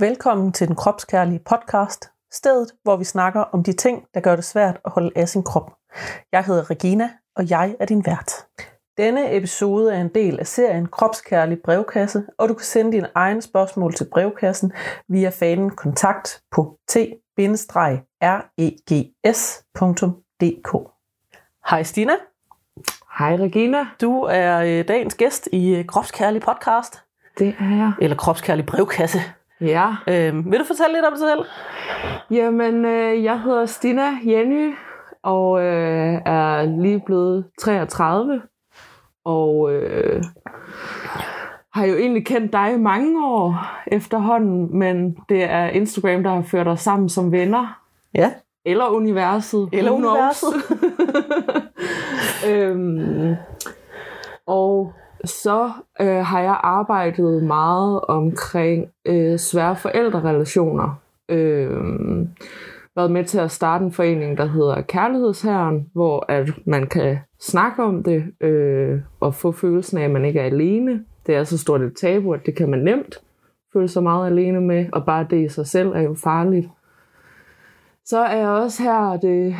Velkommen til den kropskærlige podcast, stedet hvor vi snakker om de ting, der gør det svært at holde af sin krop. Jeg hedder Regina, og jeg er din vært. Denne episode er en del af serien Kropskærlig brevkasse, og du kan sende dine egne spørgsmål til brevkassen via fanen kontakt på t-regs.dk. Hej Stina. Hej Regina. Du er dagens gæst i Kropskærlig podcast. Det er jeg. Eller Kropskærlig brevkasse. Ja. Vil du fortælle lidt om dig selv? Jamen, jeg hedder Stina Jany, og er lige blevet 33, og har jo egentlig kendt dig i mange år efterhånden, men det er Instagram, der har ført os sammen som venner. Ja. Eller universet. Eller universet. Og så har jeg arbejdet meget omkring svære forældrerelationer. Været med til at starte en forening, der hedder Kærlighedshæren, hvor at man kan snakke om det og få følelsen af, at man ikke er alene. Det er så stort et tabu, at det kan man nemt føle sig meget alene med, og bare det i sig selv er jo farligt. Så er jeg også her det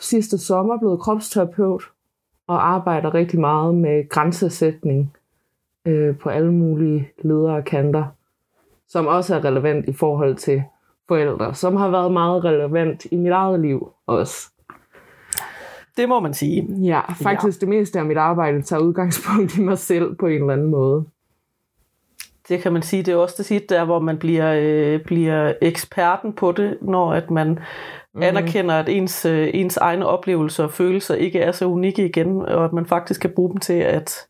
sidste sommer blevet kropsterapeut, og arbejder rigtig meget med grænsesætning på alle mulige ledere og kanter, som også er relevant i forhold til forældre, som har været meget relevant i mit eget liv også. Det må man sige. Ja, faktisk ja. Det meste af mit arbejde tager udgangspunkt i mig selv på en eller anden måde. Det kan man sige, det er også det sidste der, hvor man bliver eksperten på det, når at man anerkender, at ens egne oplevelser og følelser ikke er så unikke igen, og at man faktisk kan bruge dem til at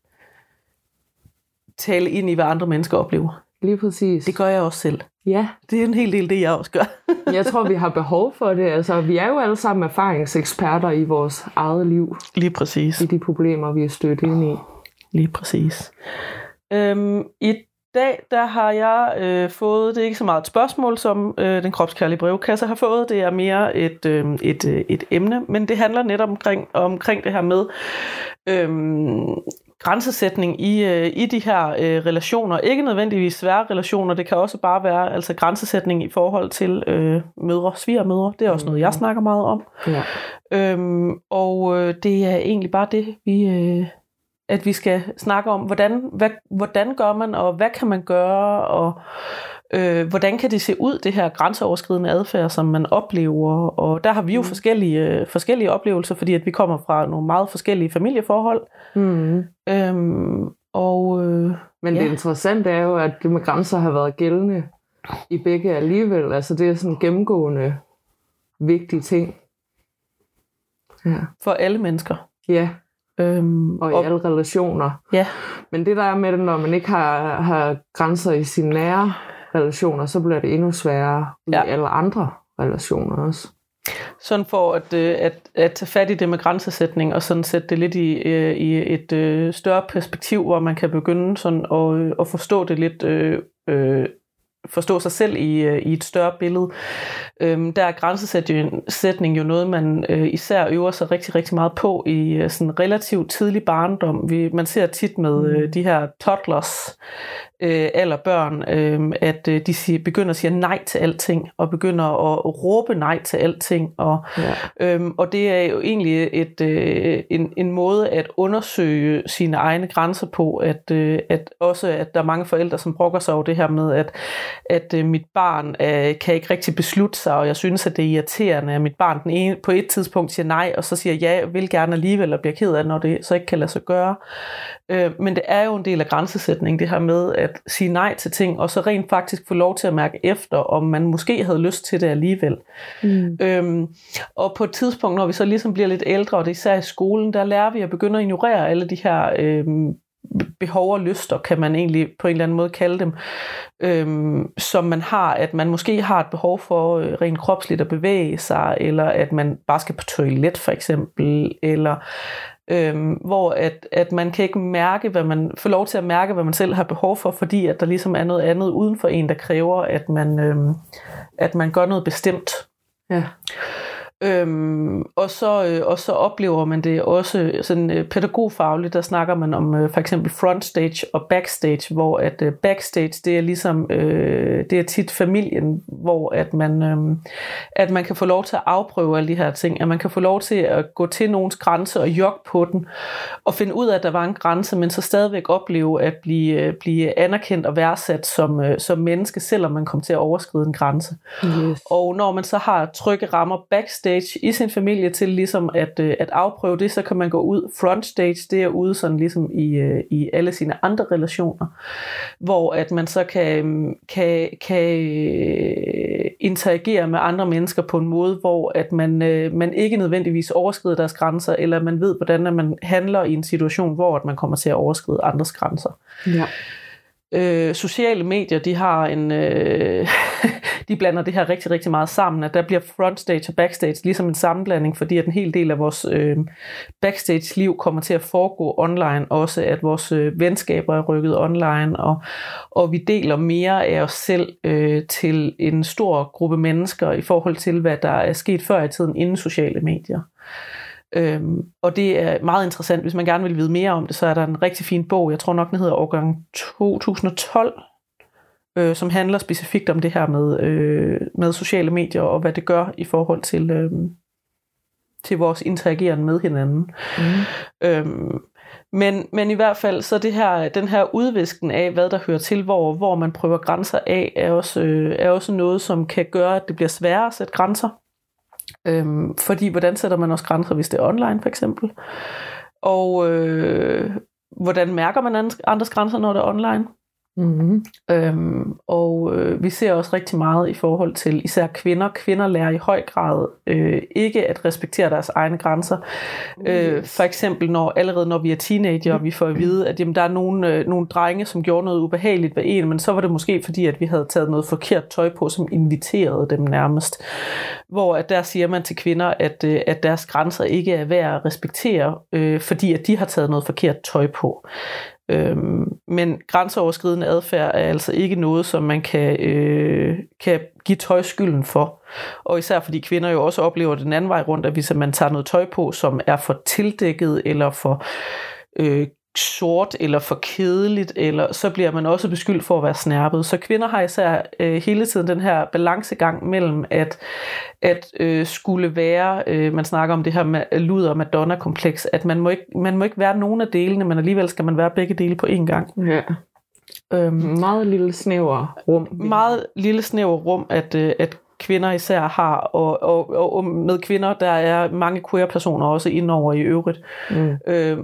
tale ind i, hvad andre mennesker oplever. Lige præcis. Det gør jeg også selv. Ja. Det er en hel del det, jeg også gør. Jeg tror, vi har behov for det. Altså, vi er jo alle sammen erfaringseksperter i vores eget liv. Lige præcis. I de problemer, vi er stødt ind i. Lige præcis. I dag der har jeg fået, det er ikke så meget et spørgsmål, som den kropskærlige brevkasse har fået, det er mere et emne, men det handler netop omkring det her med grænsesætning i de her relationer. Ikke nødvendigvis svære relationer, det kan også bare være altså grænsesætning i forhold til mødre, svigermødre. Det er også noget, jeg snakker meget om. Ja. Og det er egentlig bare det, at vi skal snakke om, hvordan gør man, og hvad kan man gøre, og hvordan kan det se ud, det her grænseoverskridende adfærd, som man oplever. Og der har vi jo forskellige oplevelser, fordi at vi kommer fra nogle meget forskellige familieforhold. Men det interessante er jo, at det med grænser har været gældende i begge alligevel. Altså det er sådan en gennemgående vigtig ting. Ja. For alle mennesker. Ja. Og i alle relationer. Ja. Men det der er med det, når man ikke har grænser i sine nære relationer, så bliver det endnu sværere i alle andre relationer også. Sådan for at tage fat i det med grænsesætning, og sådan sætte det lidt i et større perspektiv, hvor man kan begynde sådan at forstå det lidt, forstå sig selv i et større billede. Der er grænsesætning jo noget, man især øver sig rigtig, rigtig meget på i sådan relativt tidlig barndom. Man ser tit med de her toddlers eller børn, at de begynder at sige nej til alting, og begynder at råbe nej til alting. Og det er jo egentlig en måde at undersøge sine egne grænser på, at der er mange forældre, som brokker sig over det her med, at mit barn kan ikke rigtig beslutte sig, og jeg synes, at det er irriterende, at mit barn på et tidspunkt siger nej, og så siger ja, jeg vil gerne alligevel, og bliver ked af, når det så ikke kan lade sig gøre. Men det er jo en del af grænsesætning, det her med at sige nej til ting, og så rent faktisk få lov til at mærke efter, om man måske havde lyst til det alligevel. Og på et tidspunkt, når vi så ligesom bliver lidt ældre, og det er især i skolen, der lærer vi at begynde at ignorere alle de her behov og lyster, kan man egentlig på en eller anden måde kalde dem, som man har, at man måske har et behov for rent kropsligt at bevæge sig, eller at man bare skal på toilet for eksempel, eller hvor at man kan ikke mærke, hvad man får lov til at mærke, hvad man selv har behov for, fordi at der ligesom er noget andet uden for en, der kræver, at man gør noget bestemt. Ja. Og så oplever man det også sådan pædagogfagligt, der snakker man om for eksempel frontstage og backstage, hvor at backstage det er ligesom det er tit familien, hvor at man kan få lov til at afprøve alle de her ting, at man kan få lov til at gå til nogens grænse og jogge på den og finde ud af, at der var en grænse, men så stadigvæk opleve at blive anerkendt og værdsat som menneske, selvom man kom til at overskride en grænse. Yes. Og når man så har trygge rammer backstage i sin familie til ligesom at afprøve det, så kan man gå ud frontstage, det er ude sådan ligesom i alle sine andre relationer, hvor at man så kan interagere med andre mennesker på en måde, hvor at man ikke nødvendigvis overskrider deres grænser, eller man ved, hvordan at man handler i en situation, hvor at man kommer til at overskride andres grænser. Ja. Sociale medier, de har de blander det her rigtig, rigtig meget sammen, at der bliver frontstage og backstage ligesom en sammenblanding, fordi at en hel del af vores backstage-liv kommer til at foregå online, også at vores venskaber er rykket online, og vi deler mere af os selv til en stor gruppe mennesker i forhold til, hvad der er sket før i tiden inden sociale medier. Og det er meget interessant. Hvis man gerne vil vide mere om det, så er der en rigtig fin bog, jeg tror nok den hedder Årgang 2012, som handler specifikt om det her med sociale medier, og hvad det gør i forhold til vores interageren med hinanden. Men i hvert fald så den her udvisken af, hvad der hører til, hvor man prøver grænser af, er også noget, som kan gøre, at det bliver sværere at sætte grænser. Fordi hvordan sætter man også grænser, hvis det er online for eksempel, og hvordan mærker man andres grænser, når det er online. Mm-hmm. Vi ser også rigtig meget i forhold til især kvinder lærer i høj grad ikke at respektere deres egne grænser. For eksempel allerede når vi er teenager, og vi får at vide, at der er nogle drenge, som gjorde noget ubehageligt ved en, men så var det måske fordi, at vi havde taget noget forkert tøj på, som inviterede dem nærmest, hvor at der siger man til kvinder, at deres grænser ikke er værd at respektere, fordi at de har taget noget forkert tøj på. Men grænseoverskridende adfærd er altså ikke noget, som man kan give tøjskylden for. Og især fordi kvinder jo også oplever den anden vej rundt, at hvis man tager noget tøj på, som er for tildækket eller for sort eller for kedeligt, eller så bliver man også beskyldt for at være snærpet. Så kvinder har især hele tiden den her balancegang mellem at skulle være, man snakker om det her med luder Madonna-kompleks, at man må ikke være nogen af delene, men alligevel skal man være begge dele på én gang. Ja. Meget lille snæver rum. Meget lille snæver rum, at kvinder især har, og med kvinder, der er mange queer-personer også indover i øvrigt,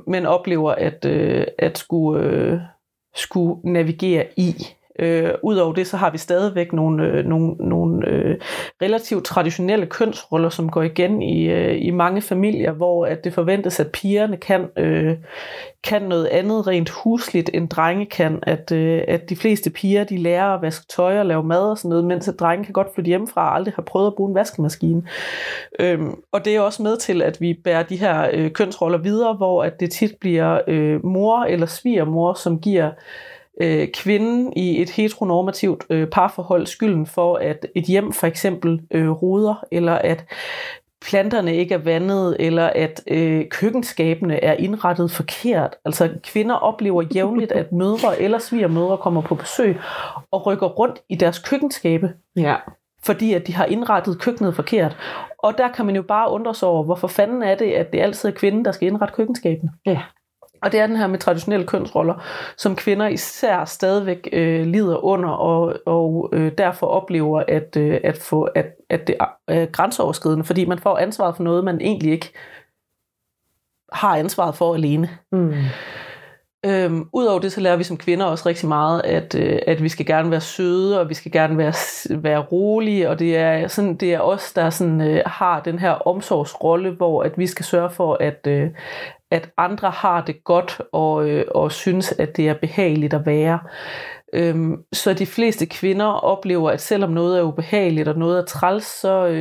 men oplever at skulle navigere i. Udover det, så har vi stadigvæk nogle relativt traditionelle kønsroller, som går igen i mange familier, hvor at det forventes, at pigerne kan noget andet rent husligt, end drenge kan, at de fleste piger, de lærer at vaske tøj og lave mad og sådan noget, mens at drenge kan godt flytte hjemmefra og aldrig har prøvet at bruge en vaskemaskine. Og det er også med til, at vi bærer de her kønsroller videre, hvor at det tit bliver mor eller svigermor, som giver kvinden i et heteronormativt parforhold skylden for, at et hjem for eksempel roder, eller at planterne ikke er vandet, eller at køkkenskabene er indrettet forkert. Altså kvinder oplever jævnligt, at mødre eller svigermødre kommer på besøg og rykker rundt i deres køkkenskabe. Ja. Fordi at de har indrettet køkkenet forkert. Og der kan man jo bare undre sig over, hvorfor fanden er det, at det altid er kvinden, der skal indrette køkkenskabene. Ja. Og det er den her med traditionelle kønsroller, som kvinder især stadigvæk lider under, og derfor oplever at det er grænseoverskridende, fordi man får ansvaret for noget, man egentlig ikke har ansvaret for alene. Mm. Udover det, så lærer vi som kvinder også rigtig meget, at vi skal gerne være søde, og vi skal gerne være rolige, og det er os, der sådan, har den her omsorgsrolle, hvor at vi skal sørge for, at andre har det godt, og synes, at det er behageligt at være. Så de fleste kvinder oplever, at selvom noget er ubehageligt og noget er træls,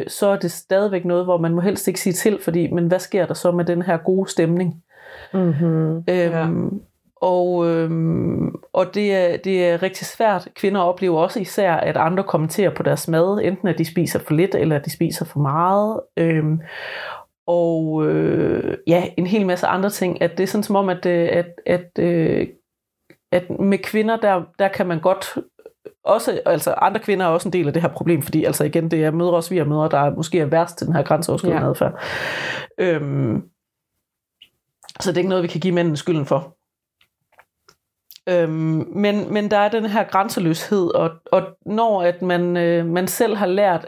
så er det stadigvæk noget, hvor man må helst ikke sige til, fordi, men hvad sker der så med den her gode stemning? Mm-hmm. Ja. Og det er rigtig svært. Kvinder oplever også især, at andre kommenterer på deres mad, enten at de spiser for lidt, eller at de spiser for meget. En hel masse andre ting. At det er sådan som om, at med kvinder, der kan man godt... Også, altså andre kvinder er også en del af det her problem, fordi altså igen, det er mødre og svigermødre, der måske er værst til den her grænseoverskridende adfærd. Så det er ikke noget, vi kan give mændene skylden for. Men der er den her grænseløshed, og når at man selv har lært,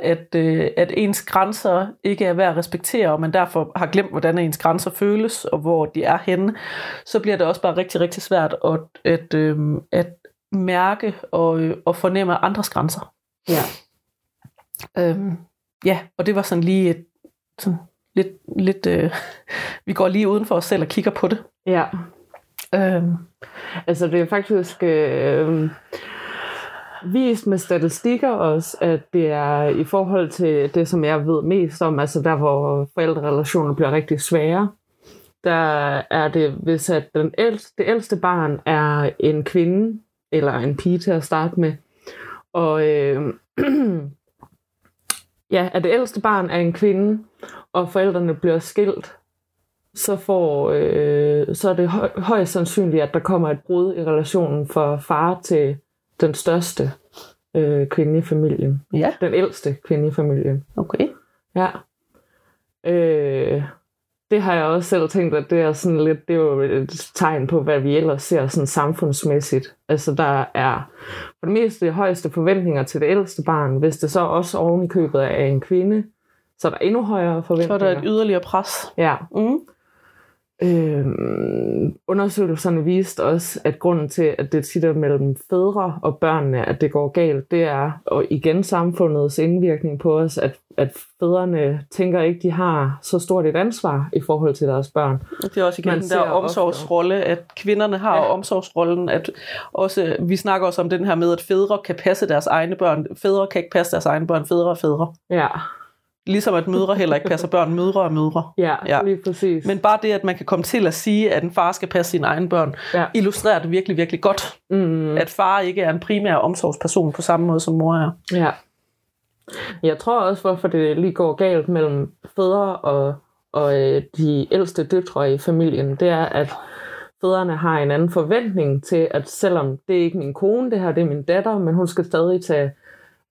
at ens grænser ikke er værd at respektere, og man derfor har glemt, hvordan ens grænser føles, og hvor de er henne, så bliver det også bare rigtig, rigtig svært at mærke og fornemme andres grænser. Ja. Og det var sådan lige lidt vi går lige uden for os selv og kigger på det. Ja. Altså det er faktisk vist med statistikker også, at det er i forhold til det, som jeg ved mest om, altså der hvor forældrerelationer bliver rigtig svære, der er det, hvis at det ældste barn er en kvinde eller en pige til at starte med, og at det ældste barn er en kvinde, og forældrene bliver skilt, så er det højst sandsynligt, at der kommer et brud i relationen for far til den største kvinde i familien. Ja. Den ældste kvinde i familien. Okay. Ja. Det har jeg også selv tænkt, at det er sådan lidt, det er jo et tegn på, hvad vi ellers ser sådan samfundsmæssigt. Altså der er for det meste de højeste forventninger til det ældste barn, hvis det så også oven i købet er en kvinde, så er der endnu højere forventninger. Så er der et yderligere pres. Ja. Mm. Undersøgelserne viste også, at grunden til, at det tit er mellem fædre og børnene, at det går galt, det er, og igen samfundets indvirkning på os, at fædrene tænker ikke, de har så stort et ansvar i forhold til deres børn. Det er også igen den der omsorgsrolle, at kvinderne har omsorgsrollen, at også, vi snakker også om den her med, at fædre kan passe deres egne børn. Fædre kan ikke passe deres egne børn, fædre og fædre. Ja. Ligesom at mødre heller ikke passer børn, mødre og mødre. Ja, lige præcis. Men bare det, at man kan komme til at sige, at en far skal passe sine egne børn, illustrerer det virkelig, virkelig godt. Mm. At far ikke er en primær omsorgsperson på samme måde, som mor er. Ja. Jeg tror også, hvorfor det lige går galt mellem fædre og de ældste døtre i familien, det er, at fædrene har en anden forventning til, at selvom det ikke er min kone, det her det er min datter, men hun skal stadig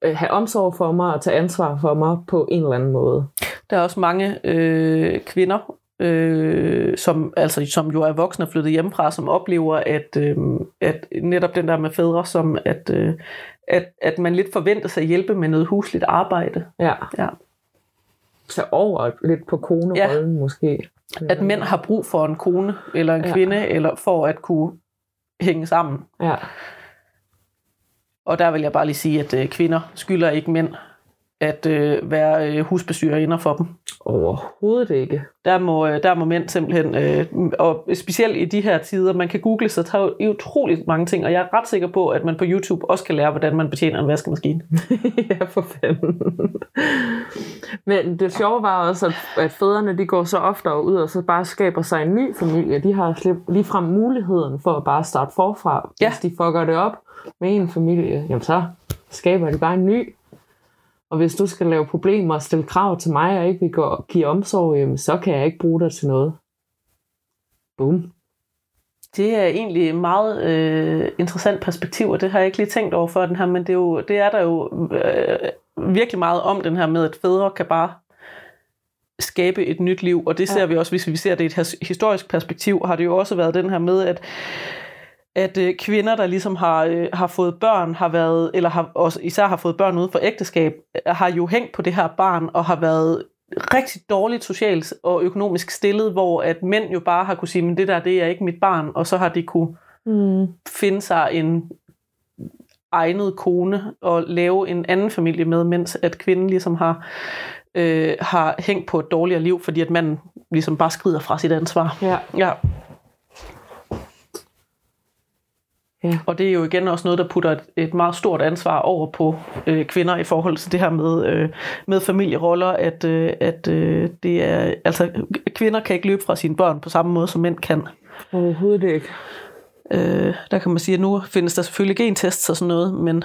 have omsorg for mig og tage ansvar for mig på en eller anden måde. Der er også mange kvinder, som jo er voksne og flyttet hjemmefra, som oplever, at netop den der med fædre, som at man lidt forventer sig at hjælpe med noget husligt arbejde. Ja. Så over lidt på konerollen måske. At mænd har brug for en kone eller en kvinde, eller for at kunne hænge sammen. Ja. Og der vil jeg bare lige sige, at kvinder skylder ikke mænd at være husbestyrer inder for dem. Overhovedet ikke. Der må mænd simpelthen, og specielt i de her tider, man kan google sig, der er utroligt mange ting, og jeg er ret sikker på, at man på YouTube også kan lære, hvordan man betjener en vaskemaskine. Ja, for fanden. Men det sjove var også, at fædrene, de går så oftere ud, og så bare skaber sig en ny familie. De har ligefrem muligheden for at bare starte forfra, hvis de fucker det op med en familie, jamen så skaber de bare en ny. Og hvis du skal lave problemer og stille krav til mig, og ikke vil give omsorg, jamen så kan jeg ikke bruge dig til noget. Boom. Det er egentlig et meget interessant perspektiv, og det har jeg ikke lige tænkt over for den her, men det er der jo virkelig meget om den her med, at fædre kan bare skabe et nyt liv, og det ser vi også, hvis vi ser det i et historisk perspektiv, har det jo også været den her med, at kvinder, der ligesom har fået børn, har været, eller også især har fået børn ude for ægteskab, har jo hængt på det her barn, og har været rigtig dårligt socialt og økonomisk stillet, hvor at mænd jo bare har kunne sige, men det der, det er ikke mit barn, og så har de kunne finde sig en egnet kone og lave en anden familie med, mens at kvinden ligesom har hængt på et dårligere liv, fordi at manden ligesom bare skrider fra sit ansvar. Ja. Ja. Og det er jo igen også noget, der putter et meget stort ansvar over på kvinder i forhold til det her med familieroller, at det er, altså, kvinder kan ikke løbe fra sine børn på samme måde, som mænd kan. Overhovedet ikke. Der kan man sige, at nu findes der selvfølgelig gentests og sådan noget, men...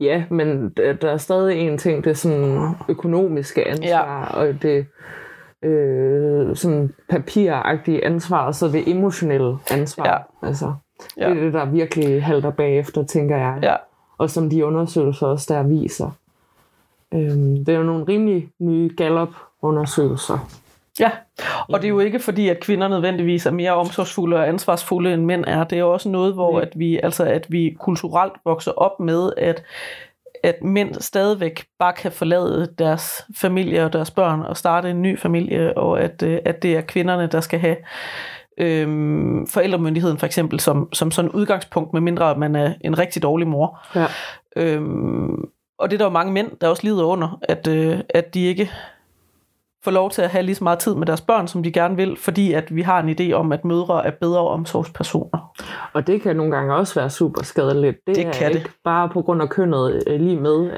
Ja, men der er stadig en ting, det er sådan økonomiske ansvar, ja. Og det sådan papiragtige ansvar, og så det emotionelle ansvar. Ja. Altså, ja. Det er det, der virkelig halter bagefter, tænker jeg. Ja. Og som de undersøgelser også der viser. Det er jo nogle rimelig nye Gallup-undersøgelser. Ja, og det er jo ikke fordi, at kvinder nødvendigvis er mere omsorgsfulde og ansvarsfulde end mænd er. Det er jo også noget, hvor at vi kulturelt vokser op med, at mænd stadigvæk bare kan forlade deres familie og deres børn og starte en ny familie, og at det er kvinderne, der skal have forældremyndigheden for eksempel som sådan udgangspunkt, med mindre at man er en rigtig dårlig mor. Ja. Og det er der jo mange mænd, der også lider under, at de ikke... får lov til at have lige så meget tid med deres børn, som de gerne vil, fordi at vi har en idé om, at mødre er bedre omsorgspersoner. Og det kan nogle gange også være super skadeligt. Det kan ikke bare på grund af kønnet lige med,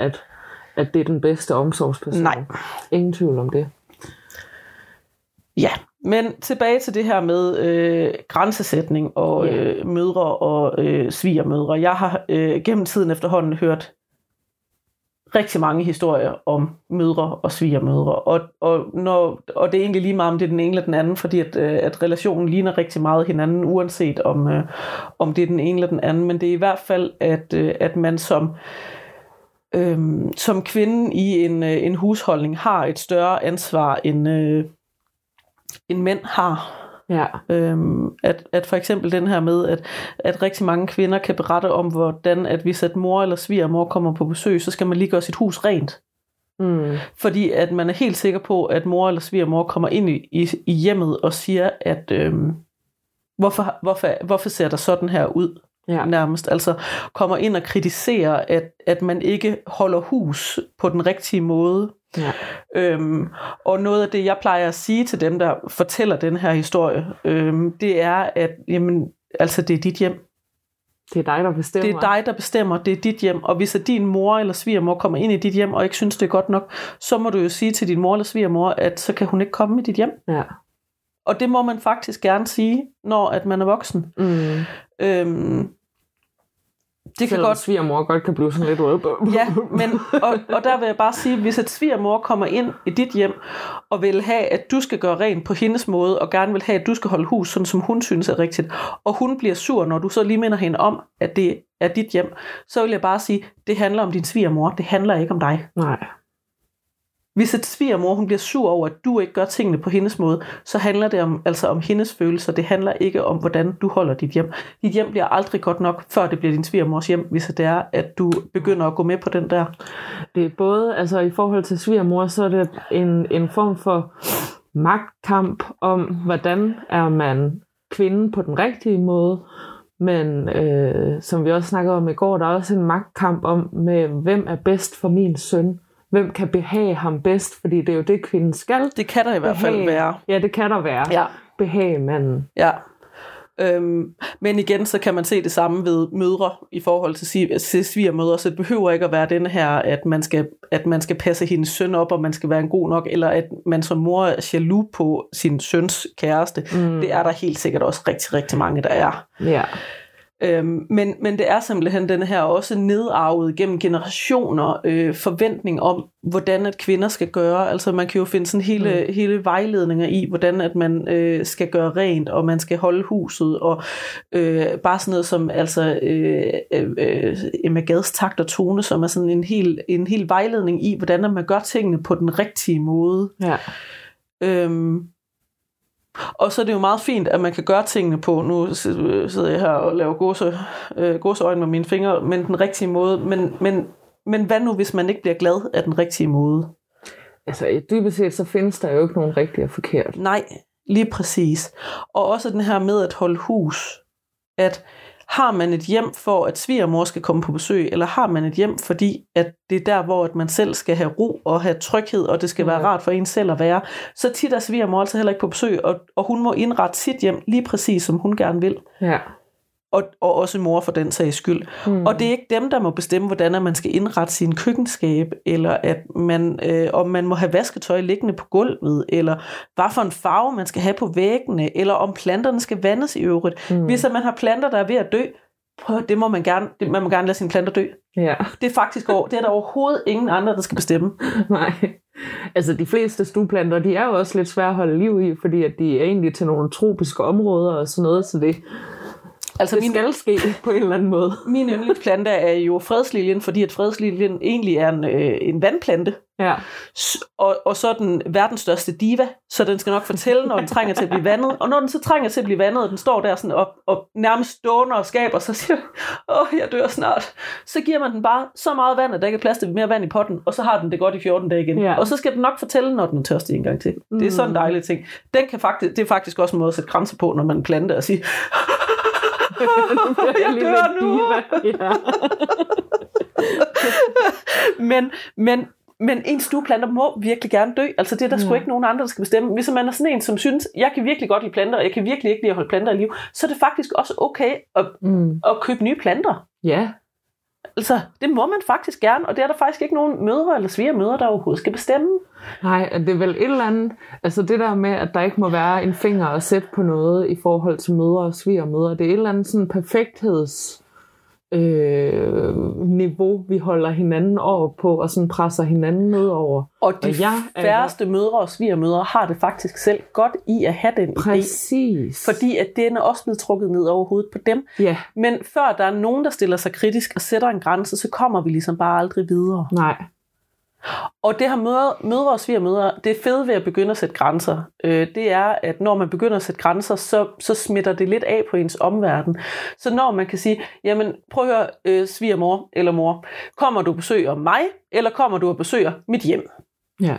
at det er den bedste omsorgsperson. Nej. Ingen tvivl om det. Ja, men tilbage til det her med grænsesætning og mødre og svigermødre. Jeg har gennem tiden efterhånden hørt rigtig mange historier om mødre og svigermødre, og det er egentlig lige meget, om det er den ene eller den anden, fordi at relationen ligner rigtig meget hinanden, uanset om det er den ene eller den anden, men det er i hvert fald, at man som kvinde i en husholdning har et større ansvar, end mænd har. Ja. At for eksempel den her med, at rigtig mange kvinder kan berette om, hvordan at hvis at mor eller svigermor kommer på besøg, så skal man lige gøre sit hus rent. Mm. Fordi at man er helt sikker på, at mor eller svigermor kommer ind i hjemmet og siger, at hvorfor ser der sådan her ud? Ja. Nærmest, altså kommer ind og kritiserer, at man ikke holder hus på den rigtige måde. Ja. Og noget af det, jeg plejer at sige til dem, der fortæller den her historie, det er, at jamen, altså, det er dit hjem. Det er dig, der bestemmer. Det er dig, der bestemmer. Det er dit hjem. Og hvis din mor eller svigermor kommer ind i dit hjem og ikke synes, det er godt nok, så må du jo sige til din mor eller svigermor, at så kan hun ikke komme i dit hjem. Ja. Og det må man faktisk gerne sige, når at man er voksen. Mm. Det kan godt svigermor godt kan blive sådan lidt rød. Ja, men og der vil jeg bare sige, hvis et svigermor kommer ind i dit hjem og vil have, at du skal gøre rent på hendes måde, og gerne vil have, at du skal holde hus, sådan som hun synes er rigtigt, og hun bliver sur, når du så lige minder hende om, at det er dit hjem, så vil jeg bare sige, det handler om din svigermor, det handler ikke om dig. Nej. Hvis et svigermor, hun bliver sur over, at du ikke gør tingene på hendes måde, så handler det om hendes følelser. Det handler ikke om, hvordan du holder dit hjem. Dit hjem bliver aldrig godt nok, før det bliver din svigermors hjem, hvis det er, at du begynder at gå med på den der. Det er både, altså i forhold til svigermor, så er det en form for magtkamp om, hvordan er man kvinden på den rigtige måde. Men som vi også snakkede om i går, der er også en magtkamp om, med hvem er bedst for min søn. Hvem kan behage ham bedst? Fordi det er jo det, kvinden skal. Det kan der i hvert fald være. Ja, det kan der være. Ja. Behage manden. Ja. Men igen, så kan man se det samme ved mødre i forhold til svigermødre. Så det behøver ikke at være den her, at man skal passe hendes søn op, og man skal være en god nok, eller at man som mor er jaloux på sin søns kæreste. Mm. Det er der helt sikkert også rigtig, rigtig mange, der er. Ja. Men det er simpelthen den her også nedarvet gennem generationer forventning om, hvordan at kvinder skal gøre. Altså man kan jo finde sådan hele vejledninger i, hvordan at man skal gøre rent, og man skal holde huset, og bare sådan noget som altså med Gads takt og tone, som er sådan en hel vejledning i, hvordan at man gør tingene på den rigtige måde. Ja. Og så er det jo meget fint, at man kan gøre tingene på, nu sidder jeg her og laver gåseøjne med mine fingre, men den rigtige måde, men hvad nu, hvis man ikke bliver glad af den rigtige måde? Altså dybest set, så findes der jo ikke nogen rigtig og forkert. Nej, lige præcis. Og også den her med at holde hus, at har man et hjem for, at svigermor skal komme på besøg, eller har man et hjem, fordi at det er der, hvor at man selv skal have ro og have tryghed, og det skal være rart for en selv at være, så tit er svigermor altså heller ikke på besøg, og hun må indrette sit hjem lige præcis, som hun gerne vil. Ja. og også mor for den sags skyld. Mm. Og det er ikke dem, der må bestemme, hvordan man skal indrette sin køkkenskab, eller at man, om man må have vasketøj liggende på gulvet, eller hvad for en farve man skal have på væggene, eller om planterne skal vandes i øvrigt. Mm. Hvis man har planter, der er ved at dø, det må man gerne, man må gerne lade sine planter dø. Ja. Det er faktisk det er der overhovedet ingen andre, der skal bestemme. Nej. Altså de fleste stueplanter, de er jo også lidt svære at holde liv i, fordi at de er egentlig til nogle tropiske områder og sådan noget, så det... Altså det skal ske på en eller anden måde. Min yndlingsplante er jo fredsliljen, fordi at fredsliljen egentlig er en vandplante. Ja. Og så er den verdens største diva, så den skal nok fortælle, når den trænger til at blive vandet. Og når den så trænger til at blive vandet, og den står der sådan og nærmest stående og skaber, så siger jeg dør snart. Så giver man den bare så meget vand, at der ikke er plads til mere vand i potten, og så har den det godt i 14 dage igen. Ja. Og så skal den nok fortælle, når den er tørstig en gang til. Det er sådan en dejlig ting. Det er faktisk også en måde at sætte grænser på, når man planter og sige... jeg dør nu. Ja. men en stueplanter må virkelig gerne dø. Altså det er der sgu ikke nogen andre, der skal bestemme. Hvis man er sådan en, som synes, jeg kan virkelig godt lide planter, og jeg kan virkelig ikke lide at holde planter i liv, så er det faktisk også okay at købe nye planter. Ja. Altså, det må man faktisk gerne, og det er der faktisk ikke nogen mødre eller svigermødre, der overhovedet skal bestemme. Nej, det er vel et eller andet, altså det der med, at der ikke må være en finger at sætte på noget i forhold til mødre og svigermødre, det er et eller andet sådan perfekthedsniveau, vi holder hinanden over på, og sådan presser hinanden ned over. Og de færreste mødre og svigermødre har det faktisk selv godt i at have den idé. Præcis. Fordi at den er også blevet trukket ned over hovedet på dem. Yeah. Men før der er nogen, der stiller sig kritisk og sætter en grænse, så kommer vi ligesom bare aldrig videre. Nej. Og det her mødre og svigermødre, det fede ved at begynde at sætte grænser, det er, at når man begynder at sætte grænser, så smitter det lidt af på ens omverden. Så når man kan sige, jamen prøv at høre, svigermor eller mor, kommer du og besøger mig, eller kommer du og besøger mit hjem? Ja.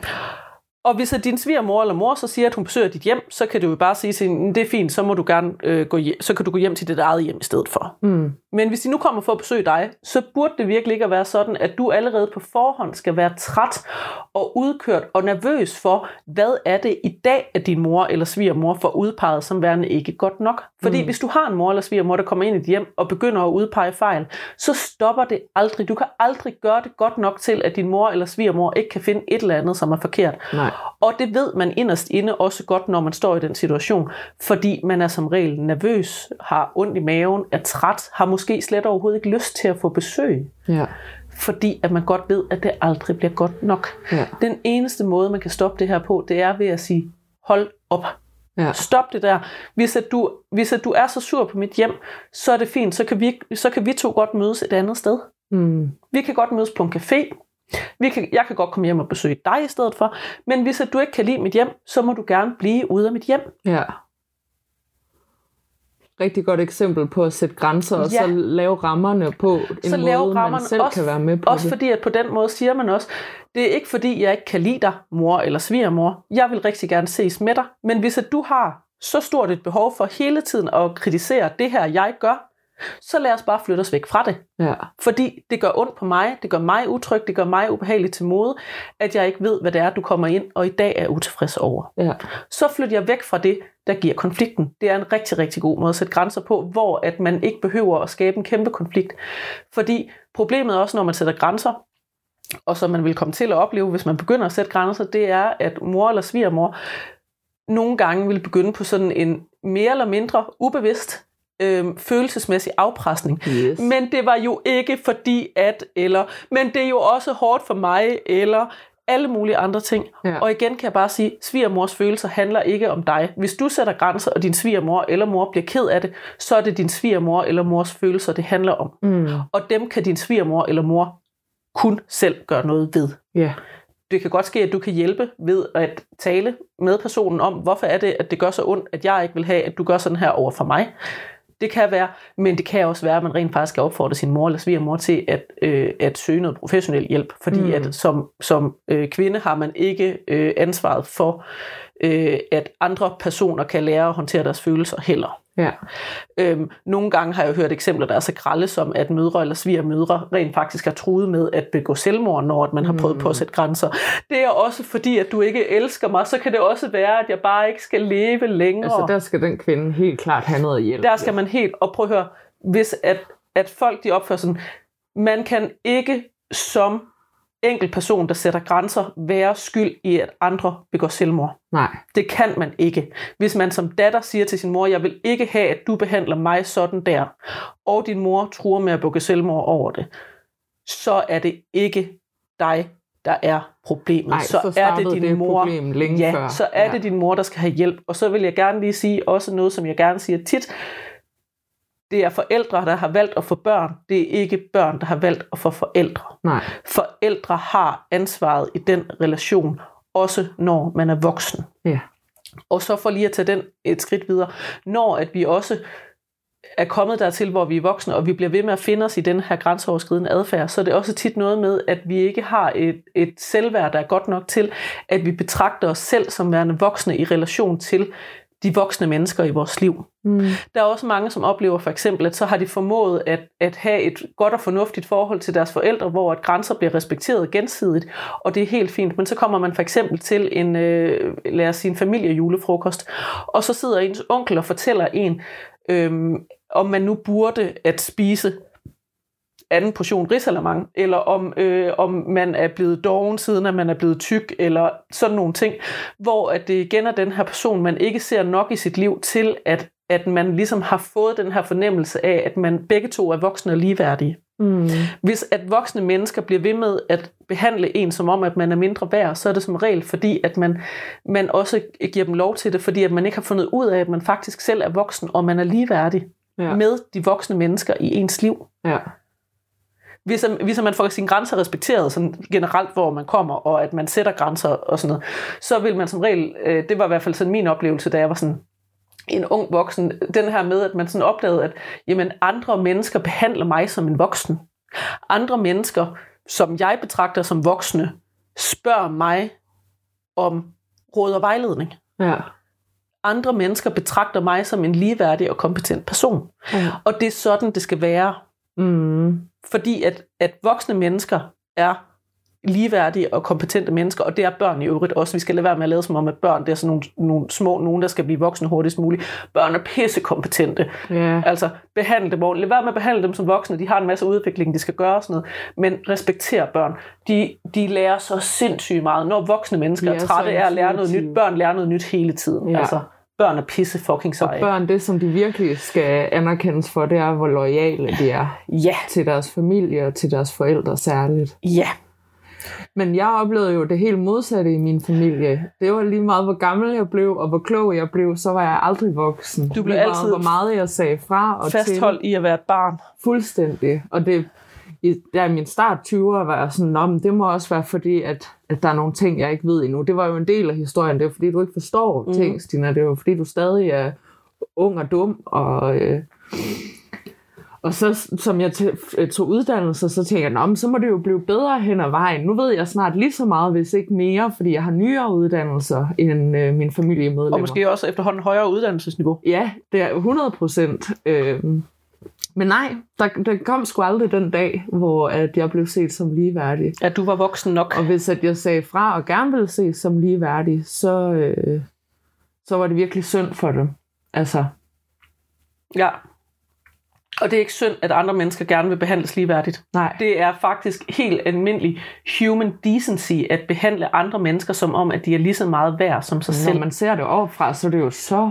Og hvis din svigermor eller mor så siger, at hun besøger dit hjem, så kan du jo bare sige til hende, det er fint, så må du gerne så kan du gå hjem til dit eget hjem i stedet for. Mm. Men hvis de nu kommer for at besøge dig, så burde det virkelig ikke at være sådan, at du allerede på forhånd skal være træt og udkørt og nervøs for, hvad er det i dag, at din mor eller svigermor får udpeget som værende ikke godt nok. Fordi hvis du har en mor eller svigermor, der kommer ind i dit hjem og begynder at udpege fejl, så stopper det aldrig. Du kan aldrig gøre det godt nok til, at din mor eller svigermor ikke kan finde et eller andet, som er forkert. Nej. Og det ved man inderst inde også godt, når man står i den situation, fordi man er som regel nervøs, har ondt i maven, er træt, har måske slet overhovedet ikke lyst til at få besøg. Ja. Fordi at man godt ved, at det aldrig bliver godt nok. Ja. Den eneste måde, man kan stoppe det her på, det er ved at sige, hold op. Ja. Stop det der. Hvis at du er så sur på mit hjem, så er det fint. Så kan vi to godt mødes et andet sted. Mm. Vi kan godt mødes på en café. Jeg kan godt komme hjem og besøge dig i stedet for, men hvis at du ikke kan lide mit hjem, så må du gerne blive ude af mit hjem. Ja. Rigtig godt eksempel på at sætte grænser og så lave rammerne på en så måde, man selv også kan være med på også det. Fordi at på den måde siger man også, det er ikke fordi jeg ikke kan lide dig, mor eller svigermor. Jeg vil rigtig gerne ses med dig, men hvis at du har så stort et behov for hele tiden at kritisere det her, jeg gør, så lad os bare flytte os væk fra det. Ja. Fordi det gør ondt på mig, det gør mig utryg, det gør mig ubehageligt til mode, at jeg ikke ved, hvad det er, du kommer ind, og i dag er utilfreds over. Ja. Så flytter jeg væk fra det, der giver konflikten. Det er en rigtig, rigtig god måde at sætte grænser på, hvor at man ikke behøver at skabe en kæmpe konflikt. Fordi problemet også, når man sætter grænser, og som man vil komme til at opleve, hvis man begynder at sætte grænser, det er, at mor eller svigermor nogle gange vil begynde på sådan en mere eller mindre ubevidst, følelsesmæssig afpresning. Yes. Men det var jo ikke fordi at, eller, men det er jo også hårdt for mig, eller alle mulige andre ting. Ja. Og igen kan jeg bare sige, svigermors følelser handler ikke om dig. Hvis du sætter grænser, og din svigermor eller mor bliver ked af det, så er det din svigermor eller mors følelser, det handler om. Mm. Og dem kan din svigermor eller mor kun selv gøre noget ved. Yeah. Det kan godt ske, at du kan hjælpe ved at tale med personen om, hvorfor er det, at det gør så ondt, at jeg ikke vil have, at du gør sådan her over for mig. Det kan være, men det kan også være, at man rent faktisk skal opfordre sin mor eller svigermor til at søge noget professionel hjælp, fordi at som kvinde har man ikke ansvaret for, at andre personer kan lære at håndtere deres følelser heller. Ja. Nogle gange har jeg hørt eksempler, der er så grælde som, at mødre eller svigermødre rent faktisk har truet med at begå selvmord, når at man har prøvet på at sætte grænser. Det er også fordi, at du ikke elsker mig, så kan det også være, at jeg bare ikke skal leve længere. Altså der skal den kvinde helt klart have noget hjælp. Der skal man helt, og prøv at høre, hvis at folk de opfører sådan, man kan ikke som enkelt person, der sætter grænser, være skyld i, at andre begår selvmord. Nej. Det kan man ikke. Hvis man som datter siger til sin mor, jeg vil ikke have, at du behandler mig sådan der, og din mor truer med at begå selvmord over det, så er det ikke dig, der er problemet. Ej, så er det din mor. Ja, så er det din mor, der skal have hjælp. Og så vil jeg gerne lige sige også noget, som jeg gerne siger tit. Det er forældre, der har valgt at få børn. Det er ikke børn, der har valgt at få forældre. Nej. Forældre har ansvaret i den relation, også når man er voksen. Ja. Og så for lige at tage den et skridt videre, når at vi også er kommet dertil, hvor vi er voksne, og vi bliver ved med at finde os i den her grænseoverskridende adfærd, så er det også tit noget med, at vi ikke har et selvværd, der er godt nok til, at vi betragter os selv som værende voksne i relation til de voksne mennesker i vores liv. Mm. Der er også mange, som oplever for eksempel, at så har de formået at have et godt og fornuftigt forhold til deres forældre, hvor at grænser bliver respekteret gensidigt, og det er helt fint. Men så kommer man for eksempel til en, lad os sige, en familiejulefrokost, og så sidder ens onkel og fortæller en, om man nu burde at spise anden portion risalamande, eller om man er blevet doven, siden at man er blevet tyk, eller sådan nogle ting, hvor at det igen er den her person, man ikke ser nok i sit liv til, at man ligesom har fået den her fornemmelse af, at man begge to er voksne og ligeværdige. Mm. Hvis at voksne mennesker bliver ved med at behandle en som om, at man er mindre værd, så er det som regel, fordi at man også giver dem lov til det, fordi at man ikke har fundet ud af, at man faktisk selv er voksen, og man er ligeværdig med de voksne mennesker i ens liv. Ja. Hvis man får sine grænser respekteret sådan generelt, hvor man kommer, og at man sætter grænser og sådan noget, så vil man som regel, det var i hvert fald sådan min oplevelse, da jeg var sådan en ung voksen, den her med, at man sådan opdagede, at jamen, andre mennesker behandler mig som en voksen. Andre mennesker, som jeg betragter som voksne, spørger mig om råd og vejledning. Ja. Andre mennesker betragter mig som en ligeværdig og kompetent person. Ja. Og det er sådan, det skal være. Mm. Fordi at voksne mennesker er ligeværdige og kompetente mennesker, og det er børn i øvrigt også. Vi skal lade være med at lade som om, at børn det er sådan nogle små, nogen der skal blive voksne hurtigst muligt. Børn er pissekompetente. Yeah. Altså, behandle dem ordentligt. Lad være med at behandle dem som voksne. De har en masse udvikling, de skal gøre og sådan noget. Men respekter børn. De lærer så sindssygt meget. Når voksne mennesker er trætte af at lære noget nyt, børn lærer noget nyt hele tiden. Yeah. Altså, børn er pisse fucking seje. Og børn, det som de virkelig skal anerkendes for, det er, hvor loyale de er til deres familie og til deres forældre særligt. Ja. Men jeg oplevede jo det helt modsatte i min familie. Det var lige meget, hvor gammel jeg blev, og hvor klog jeg blev, så var jeg aldrig voksen. Du blev lige altid meget, hvor meget jeg sagde fra og fastholdt til i at være et barn. Fuldstændig. Og det, der i min start 20'er var jeg sådan, men det må også være fordi, at der er nogle ting, jeg ikke ved endnu. Det var jo en del af historien. Det var fordi, du ikke forstår ting, Stina. Det var fordi, du stadig er ung og dum. Og så, som jeg tog uddannelse, så tænkte jeg, så må det jo blive bedre hen ad vejen. Nu ved jeg snart lige så meget, hvis ikke mere, fordi jeg har nyere uddannelser end min familiemedlemmer. Og måske også efterhånden højere uddannelsesniveau. Ja, det er 100%. Men nej, der kom sgu aldrig den dag, hvor at jeg blev set som ligeværdig. At du var voksen nok. Og hvis at jeg sagde fra og gerne ville ses som ligeværdig, så var det virkelig synd for dem. Altså. Ja. Og det er ikke synd, at andre mennesker gerne vil behandles ligeværdigt. Nej. Det er faktisk helt almindelig human decency at behandle andre mennesker som om, at de er lige så meget værd som sig selv. Når man ser det overfra, så er det jo så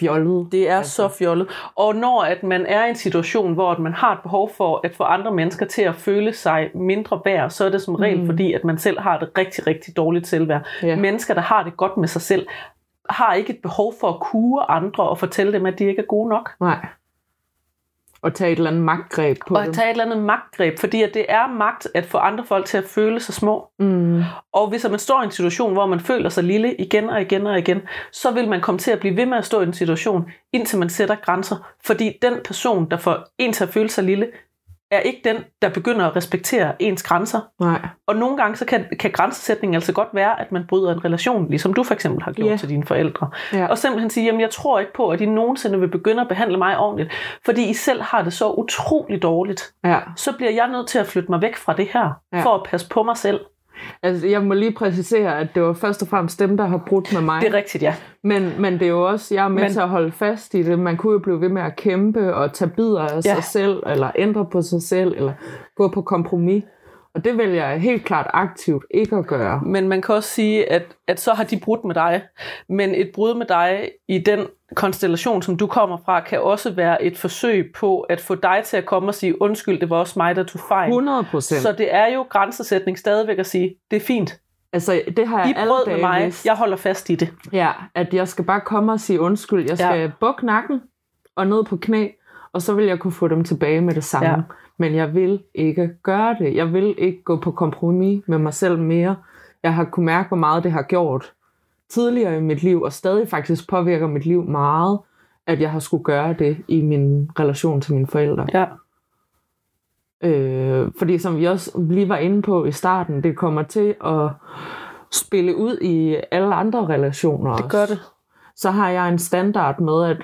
fjollet. Det er altså så fjollet. Og når at man er i en situation, hvor at man har et behov for at få andre mennesker til at føle sig mindre værd, så er det som regel fordi, at man selv har det rigtig, rigtig dårligt selvværd. Yeah. Mennesker, der har det godt med sig selv, har ikke et behov for at kue andre og fortælle dem, at de ikke er gode nok. Nej. Og tage et eller andet magtgreb på det. Og tage et eller andet magtgreb, fordi at det er magt at få andre folk til at føle sig små. Mm. Og hvis man står i en situation, hvor man føler sig lille igen og igen og igen, så vil man komme til at blive ved med at stå i en situation, indtil man sætter grænser. Fordi den person, der får en til at føle sig lille, er ikke den, der begynder at respektere ens grænser. Nej. Og nogle gange så kan grænsesætningen altså godt være, at man bryder en relation, ligesom du for eksempel har gjort til dine forældre. Ja. Og simpelthen sige, jamen jeg tror ikke på, at I nogensinde vil begynde at behandle mig ordentligt, fordi I selv har det så utroligt dårligt. Ja. Så bliver jeg nødt til at flytte mig væk fra det her, for at passe på mig selv. Altså, jeg må lige præcisere, at det var først og fremmest dem, der har brudt med mig. Det er rigtigt, ja. Men det er jo også, jeg er med til at holde fast i det. Man kunne jo blive ved med at kæmpe og tage bidder af sig selv, eller ændre på sig selv, eller gå på kompromis. Og det vælger jeg helt klart aktivt ikke at gøre. Men man kan også sige, at så har de brudt med dig. Men et brud med dig i den konstellation, som du kommer fra, kan også være et forsøg på at få dig til at komme og sige, undskyld, det var også mig, der tog fejl. 100%. Så det er jo grænsesætning stadigvæk at sige, det er fint. Altså, det har jeg alle dage med mig. Vist. Jeg holder fast i det. Ja, at jeg skal bare komme og sige undskyld. Jeg skal bukke nakken og ned på knæ, og så vil jeg kunne få dem tilbage med det samme. Ja. Men jeg vil ikke gøre det. Jeg vil ikke gå på kompromis med mig selv mere. Jeg har kunnet mærke, hvor meget det har gjort tidligere i mit liv, og stadig faktisk påvirker mit liv meget, at jeg har skulle gøre det i min relation til mine forældre. Ja. Fordi som vi også lige var inde på i starten, det kommer til at spille ud i alle andre relationer. Det gør det. Så har jeg en standard med, at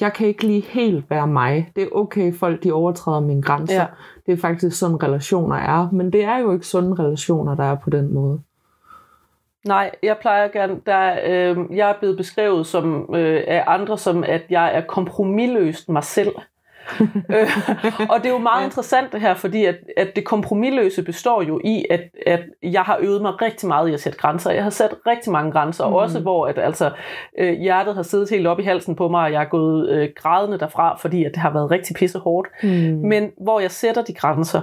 jeg kan ikke lige helt være mig. Det er okay, folk de overtræder mine grænser. Ja. Det er faktisk sådan relationer er. Men det er jo ikke sunde relationer, der er på den måde. Nej, jeg plejer gerne... jeg er blevet beskrevet som, af andre som, at jeg er kompromisløst mig selv. Og det er jo meget interessant det her, fordi at det kompromisløse består jo i, at jeg har øvet mig rigtig meget i at sætte grænser. Jeg har sat rigtig mange grænser, også hvor at, altså, hjertet har siddet helt op i halsen på mig, og jeg er gået grædende derfra, fordi at det har været rigtig pissehårdt. Men hvor jeg sætter de grænser,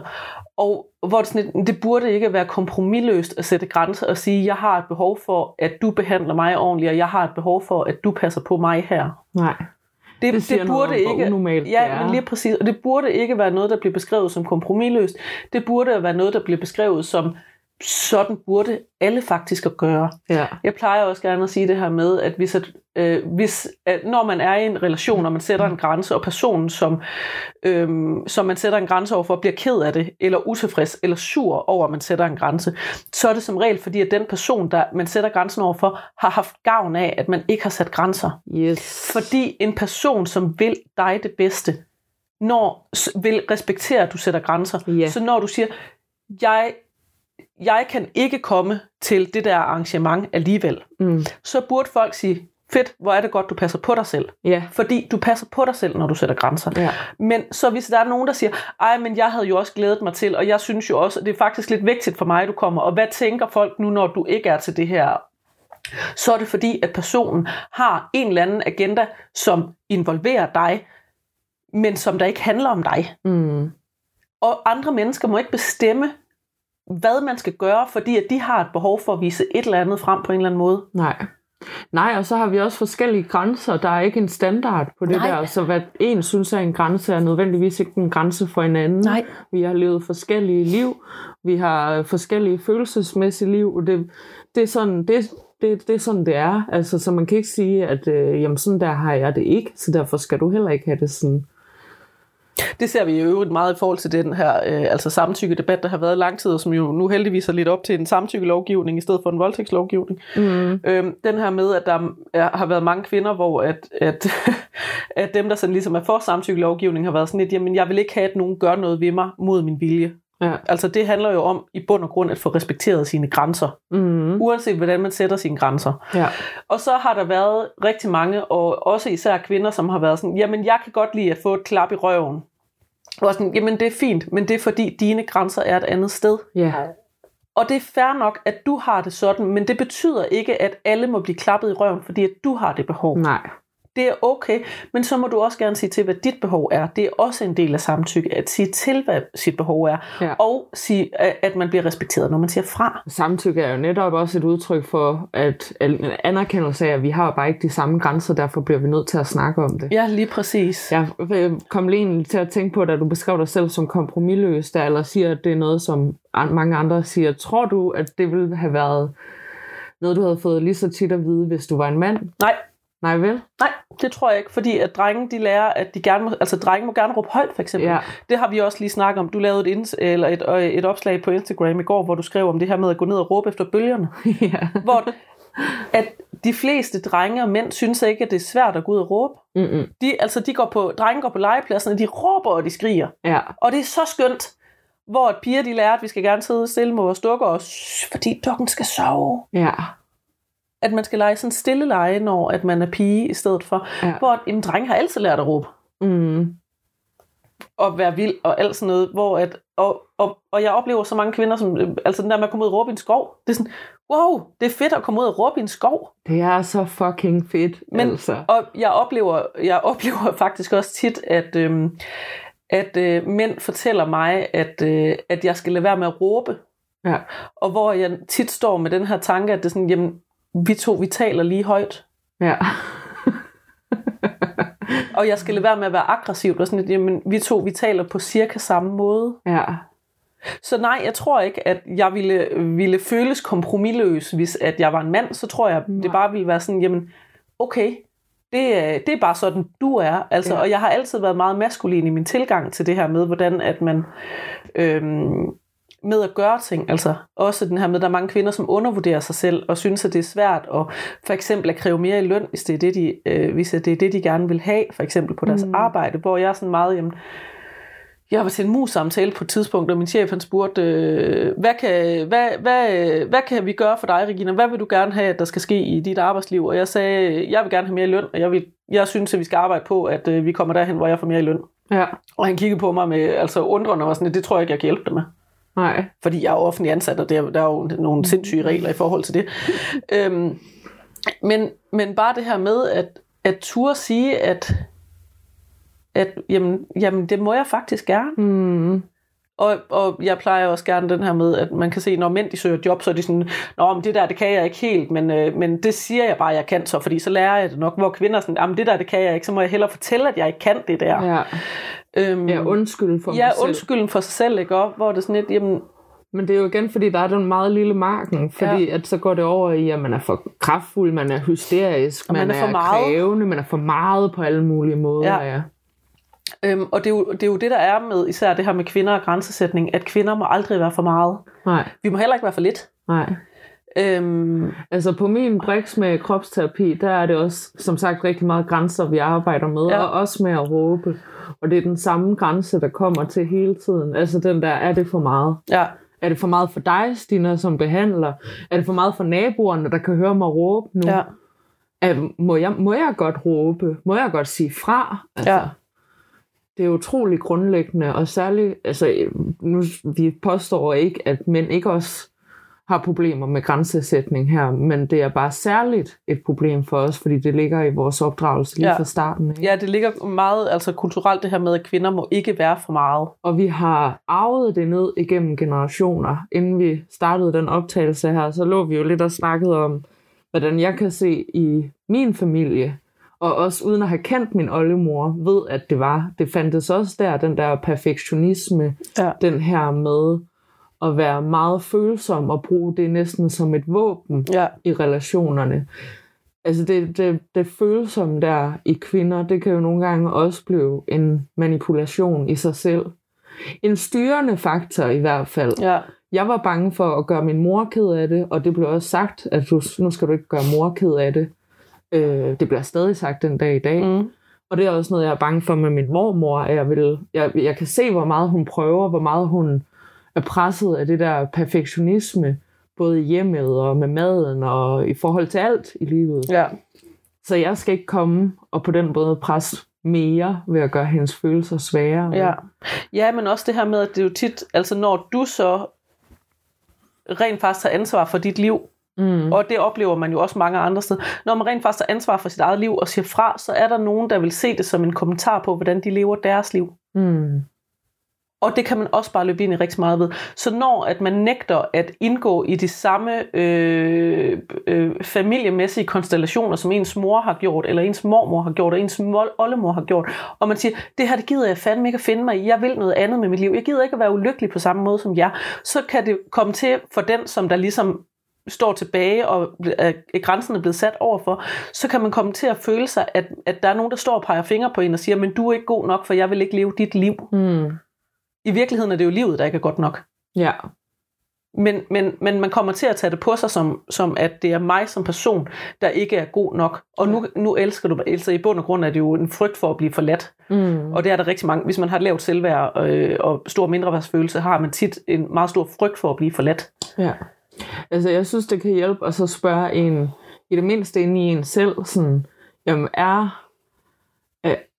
og hvor det burde ikke være kompromisløst at sætte grænser og sige, jeg har et behov for, at du behandler mig ordentligt, og jeg har et behov for, at du passer på mig her. Nej. Det burde ikke, men lige præcis, og det burde ikke være noget, der bliver beskrevet som kompromisløst. Det burde være noget, der bliver beskrevet som sådan burde alle faktisk at gøre. Ja. Jeg plejer også gerne at sige det her med, at når man er i en relation, og man sætter en grænse, og personen, som man sætter en grænse overfor, bliver ked af det, eller utilfreds, eller sur over, at man sætter en grænse, så er det som regel, fordi at den person, der man sætter grænsen overfor, har haft gavn af, at man ikke har sat grænser. Yes. Fordi en person, som vil dig det bedste, vil respektere, at du sætter grænser. Yeah. Så når du siger, jeg kan ikke komme til det der arrangement alligevel, så burde folk sige, fedt, hvor er det godt, du passer på dig selv. Yeah. Fordi du passer på dig selv, når du sætter grænser. Yeah. Men så hvis der er nogen, der siger, ej, men jeg havde jo også glædet mig til, og jeg synes jo også, at det er faktisk lidt vigtigt for mig, at du kommer, og hvad tænker folk nu, når du ikke er til det her? Så er det fordi, at personen har en eller anden agenda, som involverer dig, men som der ikke handler om dig. Mm. Og andre mennesker må ikke bestemme, hvad man skal gøre, fordi at de har et behov for at vise et eller andet frem på en eller anden måde. Nej, og så har vi også forskellige grænser. Der er ikke en standard på det der, så hvad en synes er en grænse, er nødvendigvis ikke en grænse for en anden. Nej. Vi har levet forskellige liv, vi har forskellige følelsesmæssige liv, og det er sådan, det er sådan det er. Altså, så man kan ikke sige, at jamen sådan der har jeg det ikke, så derfor skal du heller ikke have det sådan. Det ser vi jo øvrigt meget i forhold til den her altså samtykkedebat, der har været lang tid, og som jo nu heldigvis er lidt op til en samtykkelovgivning i stedet for en voldtægtslovgivning. Den her med, at der har været mange kvinder, hvor at dem, der sådan ligesom er for samtykkelovgivning, har været sådan lidt, jamen jeg vil ikke have, at nogen gør noget ved mig mod min vilje. Ja. Altså det handler jo om i bund og grund at få respekteret sine grænser, uanset hvordan man sætter sine grænser. Ja. Og så har der været rigtig mange, og også især kvinder, som har været sådan, jamen jeg kan godt lide at få et klap i røven. Og sådan, jamen det er fint, men det er fordi dine grænser er et andet sted. Ja. Og det er fair nok, at du har det sådan, men det betyder ikke, at alle må blive klappet i røven, fordi at du har det behov. Nej. Det er okay, men så må du også gerne sige til, hvad dit behov er. Det er også en del af samtykke, at sige til, hvad sit behov er, og sige, at man bliver respekteret, når man siger fra. Samtykke er jo netop også et udtryk for, at en anerkendelse af, at vi har bare ikke de samme grænser, derfor bliver vi nødt til at snakke om det. Ja, lige præcis. Jeg kom lige til at tænke på, da du beskrev dig selv som kompromisløs, der eller siger, at det er noget, som mange andre siger. Tror du, at det ville have været noget, du havde fået lige så tit at vide, hvis du var en mand? Nej, vel? Nej, det tror jeg ikke, fordi at drenge, de lærer, at de gerne må, altså drenge må gerne råbe højt, for eksempel. Ja. Det har vi også lige snakket om. Du lavede et opslag på Instagram i går, hvor du skrev om det her med at gå ned og råbe efter bølgerne. Ja. Hvor at de fleste drenge og mænd synes ikke, at det er svært at gå ud og råbe. De går på legepladsen, og de råber, og de skriger. Ja. Og det er så skønt. hvor at piger de lærer, at vi skal gerne sidde stille med vores dukker, og fordi dukken skal sove. Ja. At man skal lege sådan stille lege, når at man er pige i stedet for. Ja. Hvor en dreng har altid lært at råbe. Mm. Og være vild og alt sådan noget. Hvor at, og jeg oplever så mange kvinder, som, altså den der med at komme ud og råbe i en skov. Det er sådan, wow, det er fedt at komme ud og råbe i en skov. Det er så fucking fedt. Men, altså. Og jeg oplever faktisk også tit, at mænd fortæller mig, at jeg skal lade være med at råbe. Ja. Og hvor jeg tit står med den her tanke, at det er sådan, jamen, vi taler lige højt. Ja. Og jeg skal lade være med at være aggressiv, og sådan lidt, jamen, vi taler på cirka samme måde. Ja. Så nej, jeg tror ikke, at jeg ville føles kompromisløs, hvis at jeg var en mand. Så tror jeg, det bare ville være sådan, jamen, okay, det er bare sådan, du er. Altså, ja. Og jeg har altid været meget maskulin i min tilgang til det her med, hvordan at man... med at gøre ting, altså også den her med, der er mange kvinder, som undervurderer sig selv og synes, at det er svært, og for eksempel at kræve mere i løn, hvis det er det, de gerne vil have, for eksempel på deres arbejde, hvor jeg er sådan meget, jamen, jeg var til en mus-samtale på et tidspunkt, og min chef, han spurgte, hvad kan vi gøre for dig, Regina? Hvad vil du gerne have, at der skal ske i dit arbejdsliv? Og jeg sagde, jeg vil gerne have mere i løn, og jeg synes, at vi skal arbejde på, at vi kommer derhen, hvor jeg får mere i løn. Ja. Og han kiggede på mig med, altså undrende, og sådan, det tror jeg ikke, jeg kan hjælpe dig med. Nej. Fordi jeg er offentlig ansat, og der er jo nogle sindssyge regler i forhold til det. Men bare det her med at turde sige, at jamen, det må jeg faktisk gerne. Mm. Og jeg plejer også gerne den her med, at man kan se, når mænd de søger job, så er de sådan, nå, men det der, det kan jeg ikke helt, men det siger jeg bare, jeg kan så, fordi så lærer jeg det nok. Hvor kvinder sådan, jamen det der, det kan jeg ikke, så må jeg hellere fortælle, at jeg ikke kan det der. Ja. Undskylden for sig selv, ikke? Og hvor det sådan lidt, jamen... Men det er jo igen, fordi der er den meget lille marken, fordi ja. At så går det over i, at man er for kraftfuld, man er hysterisk, man er krævende, man er for meget på alle mulige måder. Ja. Ja. Og det er jo det, der er med især det her med kvinder og grænsesætning, at kvinder må aldrig være for meget. Nej. Vi må heller ikke være for lidt. Nej. Altså på min briks med kropsterapi, der er det også som sagt rigtig meget grænser, vi arbejder med, ja. Og også med at råbe. Og det er den samme grænse, der kommer til hele tiden. Altså den der, er det for meget? Ja. Er det for meget for dig, Stina, som behandler? Er det for meget for naboerne, der kan høre mig råbe nu? Ja. Må jeg godt råbe? Må jeg godt sige fra? Altså, ja. Det er utrolig grundlæggende, og særligt, altså nu, vi påstår ikke, at mænd ikke også har problemer med grænsesætning her, men det er bare særligt et problem for os, fordi det ligger i vores opdragelse lige fra starten. Ikke? Ja, det ligger meget altså kulturelt det her med, at kvinder må ikke være for meget. Og vi har arvet det ned igennem generationer. Inden vi startede den optagelse her, så lå vi jo lidt og snakkede om, hvordan jeg kan se i min familie, og også uden at have kendt min oldemor, ved, at det fandtes også der, den der perfektionisme, den her med at være meget følsom og bruge det næsten som et våben i relationerne. Altså det følsomme der i kvinder, det kan jo nogle gange også blive en manipulation i sig selv. En styrende faktor i hvert fald. Ja. Jeg var bange for at gøre min mor ked af det, og det blev også sagt, at nu skal du ikke gøre mor ked af det. Det bliver stadig sagt den dag i dag. Mm. Og det er også noget, jeg er bange for med min mormor. Jeg kan se, hvor meget hun prøver, hvor meget hun er presset af det der perfektionisme, både i hjemmet og med maden og i forhold til alt i livet. Ja. Så jeg skal ikke komme og på den måde presse mere ved at gøre hendes følelser sværere. Ja. Ja, men også det her med, at det er jo tit, altså når du så rent faktisk tager ansvar for dit liv, og det oplever man jo også mange andre steder. Når man rent faktisk tager ansvar for sit eget liv og siger fra, så er der nogen, der vil se det som en kommentar på, hvordan de lever deres liv. Mm. Og det kan man også bare løbe ind i rigtig meget ved. Så når at man nægter at indgå i de samme familiemæssige konstellationer, som ens mor har gjort, eller ens mormor har gjort, og ens oldemor har gjort, og man siger, det her det gider jeg fandme ikke at finde mig i, jeg vil noget andet med mit liv, jeg gider ikke at være ulykkelig på samme måde som jeg, så kan det komme til for den, som der ligesom står tilbage, og grænsen er blevet sat overfor, så kan man komme til at føle sig, at der er nogen, der står og peger fingre på en og siger, men du er ikke god nok, for jeg vil ikke leve dit liv. Mm. I virkeligheden er det jo livet, der ikke er godt nok. Ja. Men man kommer til at tage det på sig som at det er mig som person, der ikke er god nok. Og nu elsker du mig. Altså i bund og grund er det jo en frygt for at blive forladt. Mm. Og det er der rigtig mange. Hvis man har et lavt selvværd og stor mindreværdsfølelse, har man tit en meget stor frygt for at blive forladt. Ja. Altså jeg synes, det kan hjælpe at så spørge en, i det mindste inde i en selv, sådan, jamen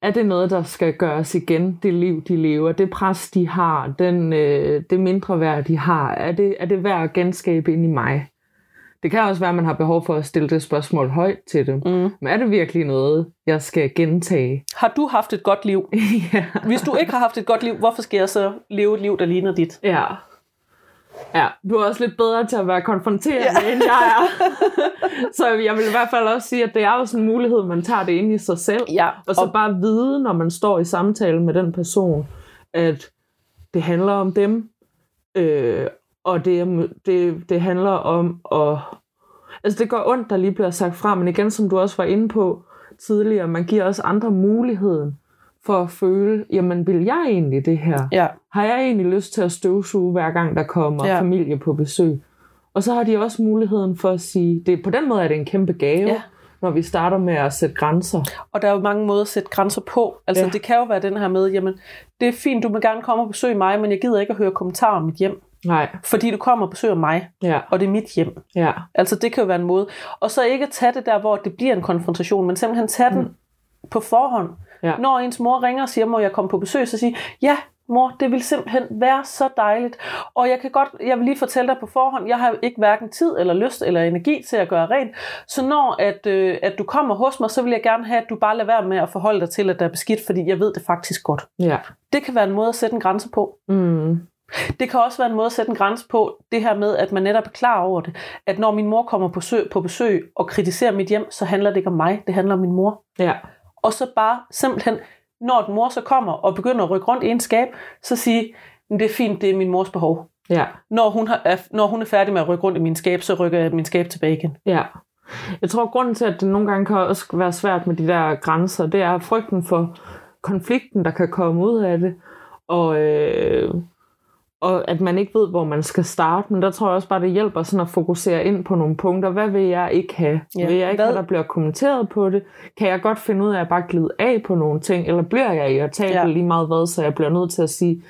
er det noget, der skal gøres igen, det liv, de lever, det pres, de har, det mindre værd, de har, er det værd at genskabe ind i mig? Det kan også være, at man har behov for at stille det spørgsmål højt til dem. Mm. Men er det virkelig noget, jeg skal gentage? Har du haft et godt liv? Ja. Hvis du ikke har haft et godt liv, hvorfor skal jeg så leve et liv, der ligner dit? Ja. Ja, du er også lidt bedre til at være konfronterende, ja, end jeg er. Så jeg vil i hvert fald også sige, at det er jo sådan en mulighed, man tager det ind i sig selv. Ja. Og så bare vide, når man står i samtale med den person, at det handler om dem. Og det handler om at... Altså det går ondt, der lige bliver sagt fra, men igen, som du også var inde på tidligere, man giver også andre muligheden for at føle, jamen vil jeg egentlig det her? Ja. Har jeg egentlig lyst til at støvsuge, hver gang der kommer, ja, familie på besøg? Og så har de også muligheden for at sige, på den måde er det en kæmpe gave, ja, når vi starter med at sætte grænser. Og der er jo mange måder at sætte grænser på. Altså ja, det kan jo være den her med, jamen det er fint, du må gerne komme og besøge mig, men jeg gider ikke at høre kommentarer om mit hjem. Nej. Fordi du kommer og besøger mig, ja, og det er mit hjem. Ja. Altså det kan jo være en måde. Og så ikke tage det der, hvor det bliver en konfrontation, men simpelthen tage den på forhånd. Ja. Når ens mor ringer og siger, må jeg komme på besøg, så siger, ja mor, det vil simpelthen være så dejligt. Og jeg vil lige fortælle dig på forhånd, jeg har ikke hverken tid eller lyst eller energi til at gøre rent. Så når at du kommer hos mig, så vil jeg gerne have, at du bare lader være med at forholde dig til, at der er beskidt, fordi jeg ved det faktisk godt. Ja. Det kan være en måde at sætte en grænse på. Mm. Det kan også være en måde at sætte en grænse på, det her med, at man netop er klar over det. At når min mor kommer på besøg og kritiserer mit hjem, så handler det ikke om mig, det handler om min mor. Ja. Og så bare simpelthen, når mor så kommer og begynder at rykke rundt i en skab, så sige, det er fint, det er min mors behov. Ja. Når hun er færdig med at rykke rundt i min skab, så rykker jeg min skab tilbage igen. Ja. Jeg tror, grunden til, at det nogle gange kan også være svært med de der grænser, det er frygten for konflikten, der kan komme ud af det. Og at man ikke ved, hvor man skal starte. Men der tror jeg også bare, det hjælper sådan at fokusere ind på nogle punkter. Hvad vil jeg ikke have? Ja. Vil jeg ikke have, der bliver kommenteret på det? Kan jeg godt finde ud af at bare glide af på nogle ting? Eller bliver jeg irritabel, ja, lige meget hvad? Så jeg bliver nødt til at sige,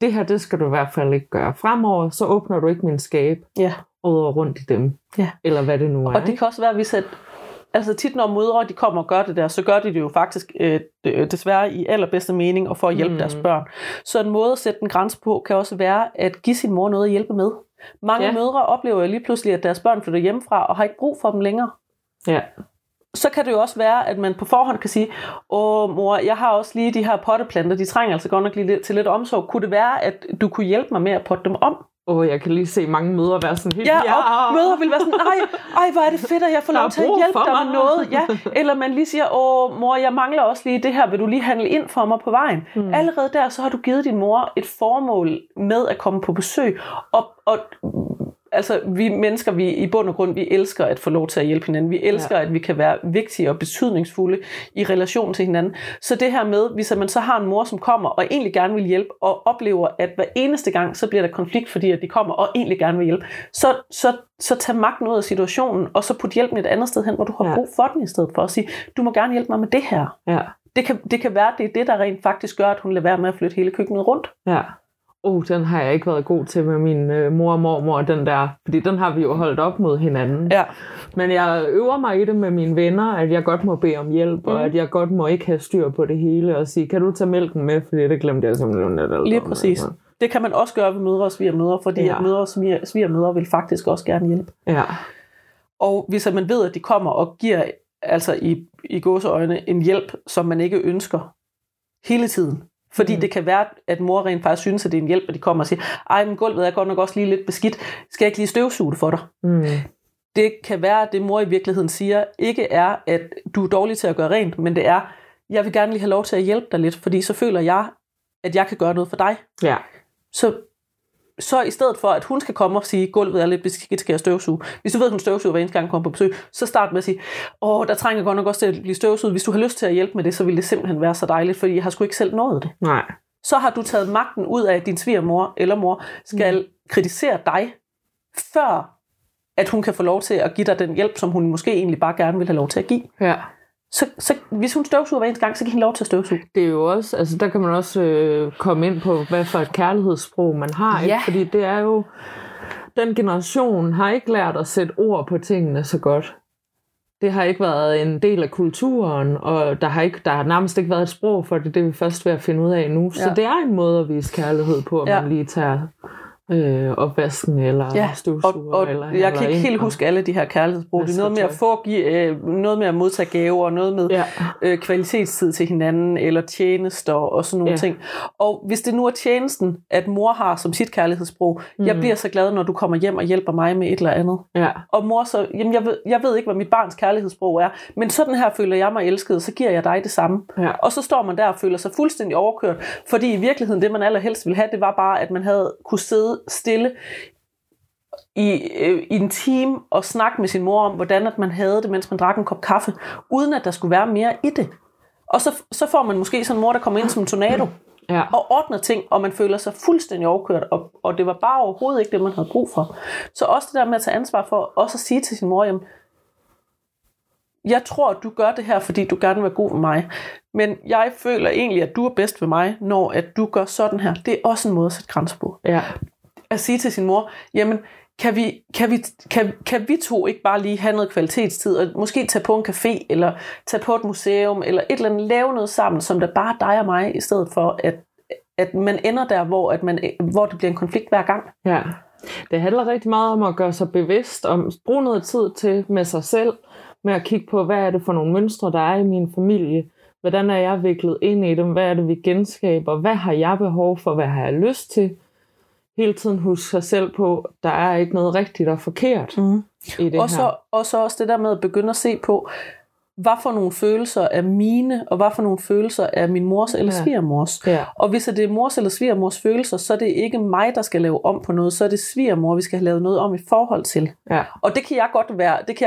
det her, det skal du i hvert fald ikke gøre. Fremover, så åbner du ikke min skab, ja, og rundt i dem. Ja. Eller hvad det nu er. Og det kan også være, hvis altså tit når mødre, de kommer og gør det der, så gør de det jo faktisk desværre i allerbedste mening og for at hjælpe deres børn. Så en måde at sætte en grænse på kan også være at give sin mor noget at hjælpe med. Mange, ja, mødre oplever jo lige pludselig, at deres børn flytter hjemmefra og har ikke brug for dem længere. Ja. Så kan det jo også være, at man på forhånd kan sige, åh mor, jeg har også lige de her potteplanter, de trænger altså godt nok lige til lidt omsorg. Kunne det være, at du kunne hjælpe mig med at potte dem om? Jeg kan lige se mange mødre være sådan helt... Ja, og mødre vil være sådan, ej, hvor er det fedt, at jeg får lov til at hjælpe dig med noget. Ja. Eller man lige siger, åh mor, jeg mangler også lige det her, vil du lige handle ind for mig på vejen? Mm. Allerede der, så har du givet din mor et formål med at komme på besøg. Og altså, vi mennesker, vi i bund og grund, vi elsker at få lov til at hjælpe hinanden. Vi elsker, ja, at vi kan være vigtige og betydningsfulde i relation til hinanden. Så det her med, hvis man så har en mor, som kommer og egentlig gerne vil hjælpe, og oplever, at hver eneste gang, så bliver der konflikt, fordi at de kommer og egentlig gerne vil hjælpe, så tag magten ud af situationen, og så put hjælpen et andet sted hen, hvor du har, ja, brug for den, i stedet for at sige, du må gerne hjælpe mig med det her. Ja. Det kan være, det er det, der rent faktisk gør, at hun lader være med at flytte hele køkkenet rundt. Ja. Den har jeg ikke været god til med min mor og mormor, den der, fordi den har vi jo holdt op mod hinanden. Ja. Men jeg øver mig i det med mine venner, at jeg godt må bede om hjælp, og at jeg godt må ikke have styr på det hele, og sige, kan du tage mælken med, fordi det glemte jeg simpelthen. Lige præcis. Det kan man også gøre ved mødre og svigermødre, fordi, ja, mødre og svigermødre vil faktisk også gerne hjælpe. Ja. Og hvis man ved, at de kommer og giver, altså i gåseøjne, en hjælp, som man ikke ønsker hele tiden, fordi det kan være, at mor rent faktisk synes, at det er en hjælp, at de kommer og siger, ej, men gulvet er godt nok også lige lidt beskidt. Skal jeg ikke lige støvsuge det for dig? Mm. Det kan være, at det mor i virkeligheden siger, ikke er, at du er dårlig til at gøre rent, men det er, jeg vil gerne lige have lov til at hjælpe dig lidt, fordi så føler jeg, at jeg kan gøre noget for dig. Ja. Så i stedet for, at hun skal komme og sige, gulvet er lidt beskidt, skal jeg støvsuge. Hvis du ved, at hun støvsuger hver eneste gang, hun kommer på besøg, så start med at sige, der trænger godt nok også til at blive støvsuget. Hvis du har lyst til at hjælpe med det, så ville det simpelthen være så dejligt, fordi jeg har sgu ikke selv nået det. Nej. Så har du taget magten ud af, at din svigermor eller mor skal kritisere dig før at hun kan få lov til at give dig den hjælp, som hun måske egentlig bare gerne vil have lov til at give. Ja. Så hvis hun støvsuger hver eneste gang, så kan hun lov til at støvsuge. Det er jo også, altså der kan man også komme ind på, hvad for et kærlighedssprog man har, ikke? Ja. Fordi det er jo, den generation har ikke lært at sætte ord på tingene så godt. Det har ikke været en del af kulturen, og der har nærmest ikke været et sprog for det. Det er vi først ved at finde ud af nu. Ja. Så det er en måde at vise kærlighed på, at man lige tager opvasken eller støvsuger. Og eller, jeg kan ikke helt huske alle de her kærlighedsbrug. Det er noget med at få, noget med at modtage gaver, noget med kvalitetstid til hinanden, eller tjenester og sådan nogle ting. Og hvis det nu er tjenesten, at mor har som sit kærlighedsbrug, jeg bliver så glad, når du kommer hjem og hjælper mig med et eller andet. Ja. Og mor så, jamen jeg ved ikke, hvad mit barns kærlighedsbrug er, men sådan her føler jeg mig elsket, så giver jeg dig det samme. Ja. Og så står man der og føler sig fuldstændig overkørt, fordi i virkeligheden, det man allerhelst ville have, det var bare, at man kunne sidde stille i en time og snakke med sin mor om, hvordan at man havde det, mens man drak en kop kaffe, uden at der skulle være mere i det. Og så får man måske sådan en mor, der kommer ind som en tornado og ordner ting, og man føler sig fuldstændig overkørt, og det var bare overhovedet ikke det, man havde brug for. Så også det der med at tage ansvar for, også at sige til sin mor, jamen, jeg tror, at du gør det her, fordi du gerne vil være god ved mig. Men jeg føler egentlig, at du er bedst ved mig, når at du gør sådan her. Det er også en måde at sætte grænser på. Ja. At sige til sin mor, jamen, kan vi to ikke bare lige have noget kvalitetstid, og måske tage på en café, eller tage på et museum, eller et eller andet, lave noget sammen, som der bare dig og mig, i stedet for, at man ender der, hvor det bliver en konflikt hver gang. Ja. Det handler rigtig meget om at gøre sig bevidst, om at bruge noget tid til med sig selv, med at kigge på, hvad er det for nogle mønstre, der er i min familie, hvordan er jeg viklet ind i dem, hvad er det, vi genskaber, hvad har jeg behov for, hvad har jeg lyst til. Hele tiden huske sig selv på, der er ikke noget rigtigt og forkert i det her. Og så også det der med at begynde at se på, hvad for nogle følelser er mine, og hvad for nogle følelser er min mors eller svigermors. Ja. Og hvis det er mors eller svigermors følelser, så er det ikke mig, der skal lave om på noget, så er det svigermor, vi skal have lavet noget om i forhold til. Ja. Og det kan jeg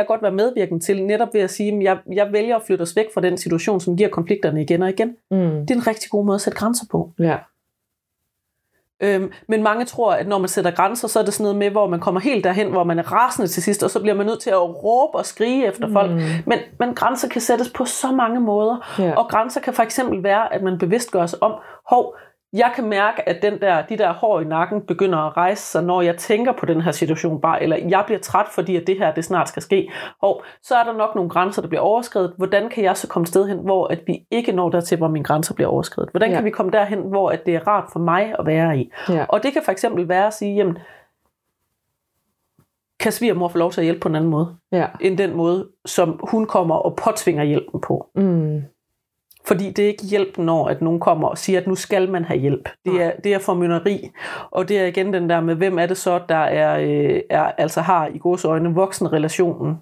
godt være medvirkende til, netop ved at sige, at jeg vælger at flytte os væk fra den situation, som giver konflikterne igen og igen. Mm. Det er en rigtig god måde at sætte grænser på. Ja. Men mange tror, at når man sætter grænser, så er det sådan noget med, hvor man kommer helt derhen, hvor man er rasende til sidst, og så bliver man nødt til at råbe og skrige efter folk. Men grænser kan sættes på så mange måder, og grænser kan for eksempel være, at man bevidst gør sig om, hov, jeg kan mærke, at de der hår i nakken begynder at rejse sig, når jeg tænker på den her situation bare, eller jeg bliver træt, fordi at det her det snart skal ske. Og så er der nok nogle grænser, der bliver overskredet. Hvordan kan jeg så komme et sted hen, hvor at vi ikke når dertil, hvor mine grænser bliver overskredet? Hvordan kan vi komme derhen, hvor at det er rart for mig at være i? Ja. Og det kan for eksempel være at sige, jamen, kan svigermor få lov til at hjælpe på en anden måde, end den måde, som hun kommer og påtvinger hjælpen på? Mm. Fordi det er ikke hjælp, når at nogen kommer og siger, at nu skal man have hjælp. Det er formynderi, og det er igen den der med, hvem er det så, der altså har i gåseøjne voksenrelationen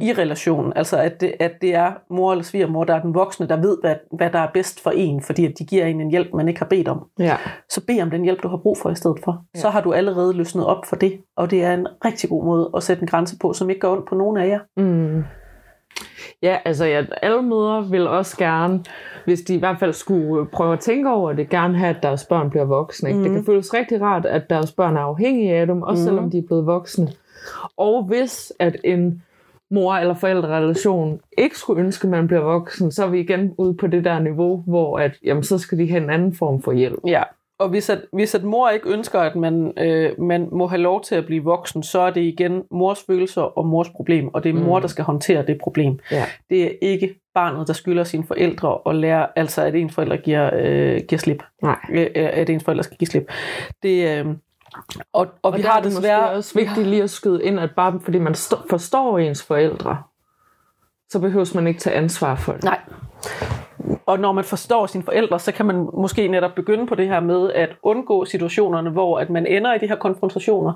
i relationen. Altså at det er mor eller svigermor, der er den voksne, der ved, hvad der er bedst for en, fordi at de giver en hjælp, man ikke har bedt om. Ja. Så bed om den hjælp, du har brug for i stedet for. Ja. Så har du allerede løsnet op for det, og det er en rigtig god måde at sætte en grænse på, som ikke går ondt på nogen af jer. Mm. Ja, altså alle mødre vil også gerne, hvis de i hvert fald skulle prøve at tænke over det, gerne have, at deres børn bliver voksne. Ikke? Mm. Det kan føles rigtig rart, at deres børn er afhængige af dem, også selvom de er blevet voksne. Og hvis at en mor- eller forældrerelation ikke skulle ønske, at man bliver voksen, så er vi igen ude på det der niveau, hvor at, jamen, så skal de have en anden form for hjælp. Ja. Og hvis at mor ikke ønsker, at man må have lov til at blive voksen, så er det igen mors følelser og mors problem, og det er mor, der skal håndtere det problem. Ja. Det er ikke barnet, der skylder sine forældre og lærer, altså at en forælder giver slip. Nej. At ens forældre skal give slip. Det, og vi har det desværre også vigtigt lige at skyde ind, at bare fordi man forstår ens forældre, så behøver man ikke tage ansvar for det. Nej. Og når man forstår sine forældre, så kan man måske netop begynde på det her med at undgå situationerne, hvor at man ender i de her konfrontationer,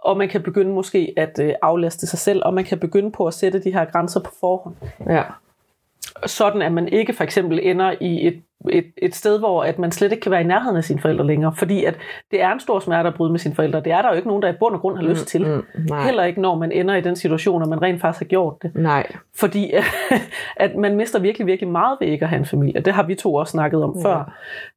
og man kan begynde måske at aflaste sig selv, og man kan begynde på at sætte de her grænser på forhånd. Ja. Sådan at man ikke for eksempel ender i et sted, hvor at man slet ikke kan være i nærheden af sine forældre længere, fordi at det er en stor smerte at bryde med sine forældre. Det er der jo ikke nogen, der i bund og grund har lyst til. Heller ikke, når man ender i den situation, og man rent faktisk har gjort det. Nej. Fordi at man mister virkelig, virkelig meget ved ikke at have en familie. Det har vi to også snakket om før.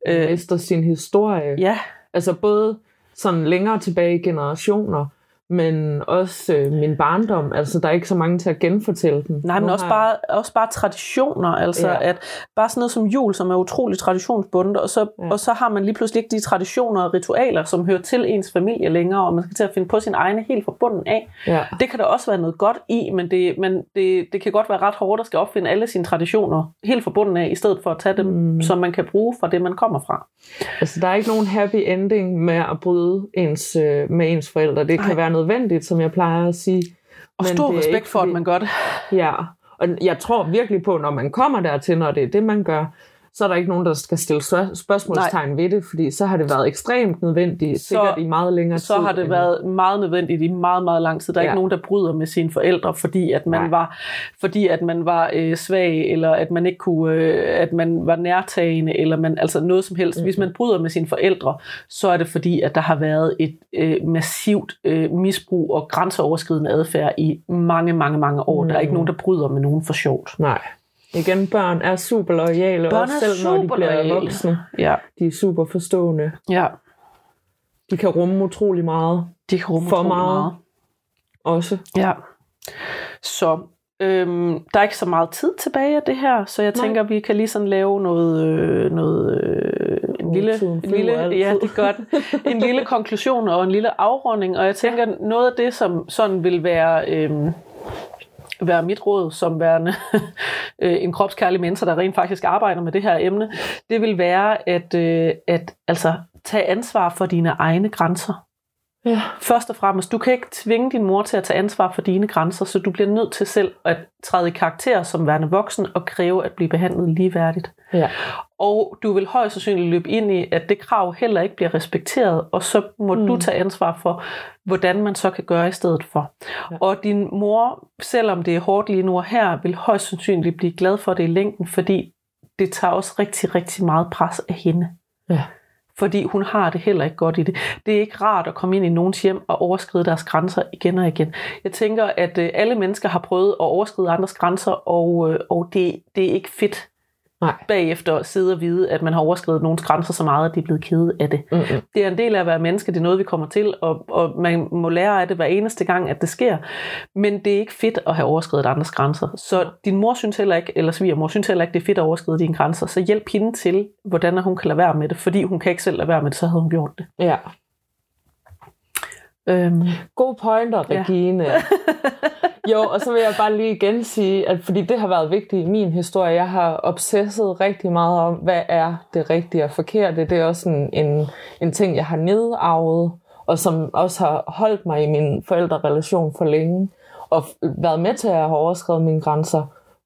Man mister sin historie. Ja. Altså både sådan længere tilbage i generationer, men også min barndom. Altså, der er ikke så mange til at genfortælle den. Nej, men også bare traditioner. Altså, ja. At bare sådan noget som jul, som er utroligt traditionsbundet, og så har man lige pludselig ikke de traditioner og ritualer, som hører til ens familie længere, og man skal til at finde på sin egne helt fra bunden af. Ja. Det kan der også være noget godt i, men det kan godt være ret hårdt at skal opfinde alle sine traditioner helt fra bunden af, i stedet for at tage dem, som man kan bruge fra det, man kommer fra. Altså, der er ikke nogen happy ending med at bryde med ens forældre. Det kan være nødvendigt, som jeg plejer at sige. Og men stor respekt for, at man gør det. Ja, og jeg tror virkelig på, når man kommer dertil, når det er det, man gør, så er der ikke nogen, der skal stille spørgsmålstegn ved det, fordi så har det været ekstremt nødvendigt, sikkert i meget længere tid. Så har det været meget nødvendigt i meget, meget lang tid. Der er ikke nogen, der bryder med sine forældre, fordi at man var svag, eller at man ikke kunne, at man var nærtagende, eller man, altså noget som helst. Hvis man bryder med sine forældre, så er det fordi, at der har været et massivt misbrug og grænseoverskridende adfærd i mange, mange, mange år. Der er ikke nogen, der bryder med nogen for sjovt. Nej. Igen, børn er super loyale, også selv når de bliver voksne. Ja. De er super forstående. Ja. De kan rumme utrolig meget. De kan rumme for meget. Også. Ja. Så der er ikke så meget tid tilbage af det her, så jeg tænker, vi kan lige sådan lave en lille konklusion og en lille afrunding. Og jeg tænker, noget af det, som sådan vil være... være mit råd som værende en kropskærlig menneske, der rent faktisk arbejder med det her emne, det vil være at tage ansvar for dine egne grænser. Ja. Først og fremmest, du kan ikke tvinge din mor til at tage ansvar for dine grænser, så du bliver nødt til selv at træde i karakter som værende voksen og kræve at blive behandlet ligeværdigt. Ja. Og du vil højst sandsynligt løbe ind i, at det krav heller ikke bliver respekteret, og så må du tage ansvar for, hvordan man så kan gøre i stedet for. Ja. Og din mor, selvom det er hårdt lige nu og her, vil højst sandsynligt blive glad for det i længden, fordi det tager også rigtig, rigtig meget pres af hende. Ja. Fordi hun har det heller ikke godt i det. Det er ikke rart at komme ind i nogens hjem og overskride deres grænser igen og igen. Jeg tænker, at alle mennesker har prøvet at overskride andres grænser, og det er ikke fedt bagefter at sidde og vide, at man har overskredet nogens grænser så meget, at de er blevet kede af det. Mm-hmm. Det er en del af at være menneske, det er noget, vi kommer til, og man må lære af det hver eneste gang, at det sker. Men det er ikke fedt at have overskredet andres grænser. Så din mor synes heller ikke, eller svigermor synes heller ikke, det er fedt at overskride dine grænser. Så hjælp hende til, hvordan hun kan lade være med det, fordi hun kan ikke selv lade være med det, så havde hun gjort det. Ja. God pointer, Regine. Ja. Jo, og så vil jeg bare lige igen sige, at fordi det har været vigtigt i min historie, jeg har obsesset rigtig meget om, hvad er det rigtige og forkerte. Det er også en ting, jeg har nedarvet, og som også har holdt mig i min forældrerelation for længe, og været med til at have overskredet mine grænser.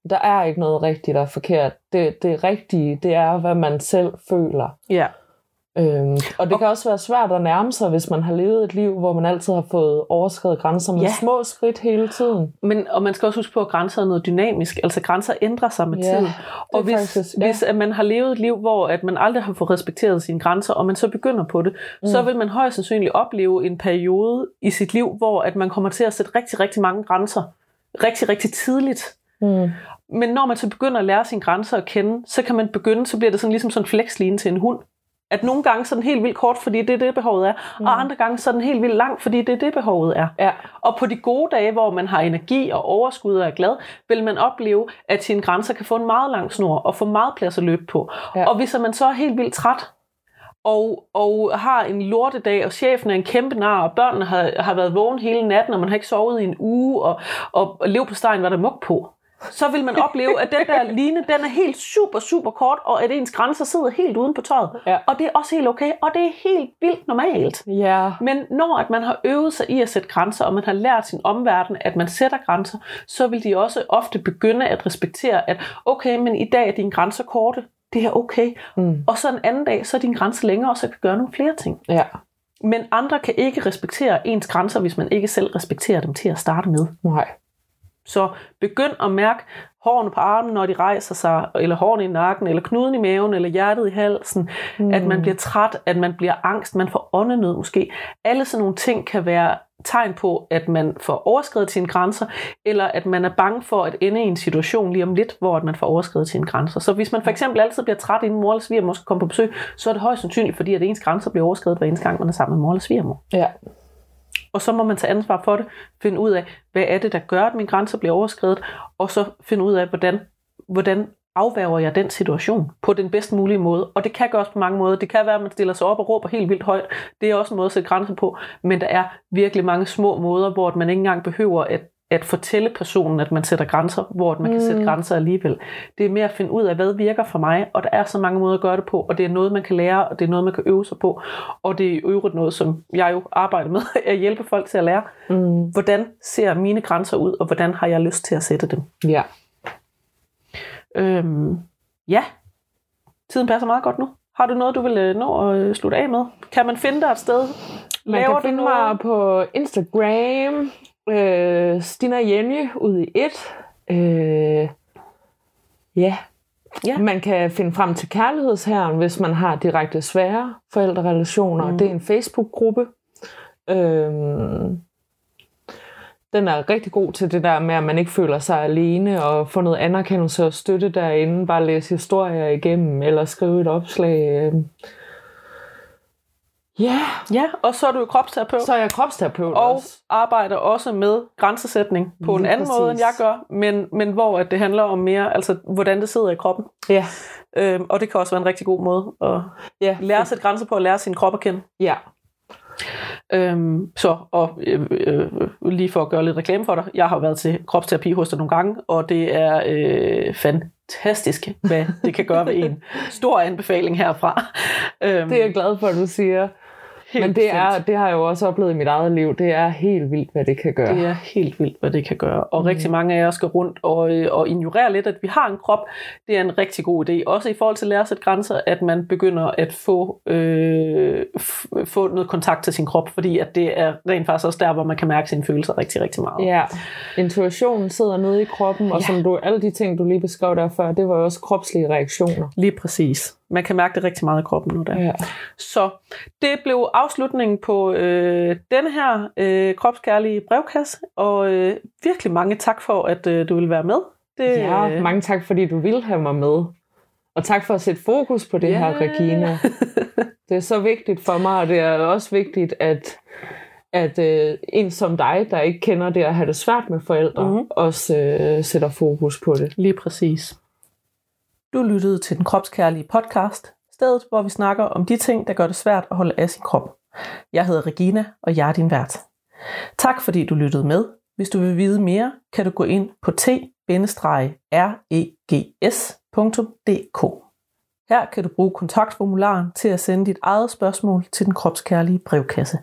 Der er ikke noget rigtigt og forkert. Det rigtige, det er, hvad man selv føler. Ja. Og det kan også være svært at nærme sig, hvis man har levet et liv, hvor man altid har fået overskredet grænser med små skridt hele tiden. Men man skal også huske på, at grænser er noget dynamisk. Altså grænser ændrer sig med tiden. Og hvis at man har levet et liv, hvor at man aldrig har fået respekteret sine grænser, og man så begynder på det, så vil man højst sandsynligt opleve en periode i sit liv, hvor at man kommer til at sætte rigtig, rigtig mange grænser. Rigtig, rigtig tidligt. Mm. Men når man så begynder at lære sine grænser at kende, så bliver det sådan ligesom sådan en flexline til en hund. At nogle gange så den helt vildt kort, fordi det er det, behovet er. Og andre gange så den helt vildt lang, fordi det er det, behovet er. Ja. Og på de gode dage, hvor man har energi og overskud og er glad, vil man opleve, at sine grænser kan få en meget lang snor og få meget plads at løbe på. Ja. Og hvis man så er helt vildt træt, og har en lortedag, og chefen er en kæmpe nar, og børnene har været vågen hele natten, og man har ikke sovet i en uge, og leverpostejen var der mug på, så vil man opleve, at den der line, den er helt super, super kort, og at ens grænser sidder helt uden på tøjet. Ja. Og det er også helt okay, og det er helt vildt normalt. Ja. Men når at man har øvet sig i at sætte grænser, og man har lært sin omverden, at man sætter grænser, så vil de også ofte begynde at respektere, at okay, men i dag er dine grænser korte, det er okay. Mm. Og så en anden dag, så er dine grænser længere, og så kan gøre nogle flere ting. Ja. Men andre kan ikke respektere ens grænser, hvis man ikke selv respekterer dem til at starte med. Nej. Så begynd at mærke hårene på armen, når de rejser sig, eller hårene i nakken, eller knuden i maven, eller hjertet i halsen, at man bliver træt, at man bliver angst, man får åndenød måske. Alle sådan nogle ting kan være tegn på, at man får overskredet sine grænser, eller at man er bange for at ende i en situation lige om lidt, hvor man får overskredet sine grænser. Så hvis man for eksempel altid bliver træt, inden mor eller svigermor skal komme på besøg, så er det højst sandsynligt, fordi at ens grænser bliver overskredet hver eneste gang, man er sammen med mor eller svigermor. Ja. Og så må man tage ansvar for det, finde ud af, hvad er det, der gør, at mine grænser bliver overskredet, og så finde ud af, hvordan afværger jeg den situation på den bedst mulige måde. Og det kan gøres på mange måder. Det kan være, at man stiller sig op og råber helt vildt højt. Det er også en måde at sætte grænser på. Men der er virkelig mange små måder, hvor man ikke engang behøver at fortælle personen, at man sætter grænser, hvor man kan sætte grænser alligevel. Det er mere at finde ud af, hvad virker for mig, og der er så mange måder at gøre det på, og det er noget, man kan lære, og det er noget, man kan øve sig på, og det er i øvrigt noget, som jeg jo arbejder med, at hjælpe folk til at lære. Hvordan ser mine grænser ud, og hvordan har jeg lyst til at sætte dem? Ja. Ja. Tiden passer meget godt nu. Har du noget, du vil nå at slutte af med? Kan man finde dig et sted? Man kan finde mig på Instagram, Stina Jany ude i et. Man kan finde frem til Kærlighedshæren, hvis man har direkte svære forældrerelationer. Det er en Facebook-gruppe. Den er rigtig god til det der med, at man ikke føler sig alene, og få noget anerkendelse og støtte derinde. Bare læse historier igennem, eller skrive et opslag. Ja, og så er du jo kropsterapeut. Så er jeg kropsterapeut og også. Og arbejder også med grænsesætning på en anden måde, end jeg gør, men hvor at det handler om mere, altså hvordan det sidder i kroppen. Ja. Og det kan også være en rigtig god måde at lære at sætte grænser på, og lære sin krop at kende. Ja. Lige for at gøre lidt reklame for dig, jeg har været til kropsterapi hos dig nogle gange, og det er fantastisk, hvad det kan gøre ved en. Stor anbefaling herfra. Det er jeg glad for, at du siger. Men det har jeg jo også oplevet i mit eget liv. Det er helt vildt, hvad det kan gøre. Det er helt vildt, hvad det kan gøre. Og rigtig mange af jer skal rundt og ignorere lidt, at vi har en krop. Det er en rigtig god idé. Også i forhold til at lære at sætte grænser, at man begynder at få noget kontakt til sin krop. Fordi at det er rent faktisk også der, hvor man kan mærke sine følelser rigtig, rigtig meget. Ja, intuitionen sidder nede i kroppen. Og som alle de ting, du lige beskrev der før, det var jo også kropslige reaktioner. Lige præcis. Man kan mærke det rigtig meget i kroppen nu der. Ja. Så det blev afslutningen på denne her kropskærlige brevkasse, og virkelig mange tak for, at du ville være med. Mange tak, fordi du ville have mig med. Og tak for at sætte fokus på det her, Regina. Det er så vigtigt for mig, og det er også vigtigt, at en som dig, der ikke kender det at have det svært med forældre, også sætter fokus på det. Lige præcis. Du lyttede til Den Kropskærlige Podcast, stedet hvor vi snakker om de ting, der gør det svært at holde af sin krop. Jeg hedder Regina, og jeg er din vært. Tak fordi du lyttede med. Hvis du vil vide mere, kan du gå ind på t-regs.dk. Her kan du bruge kontaktformularen til at sende dit eget spørgsmål til Den Kropskærlige Brevkasse.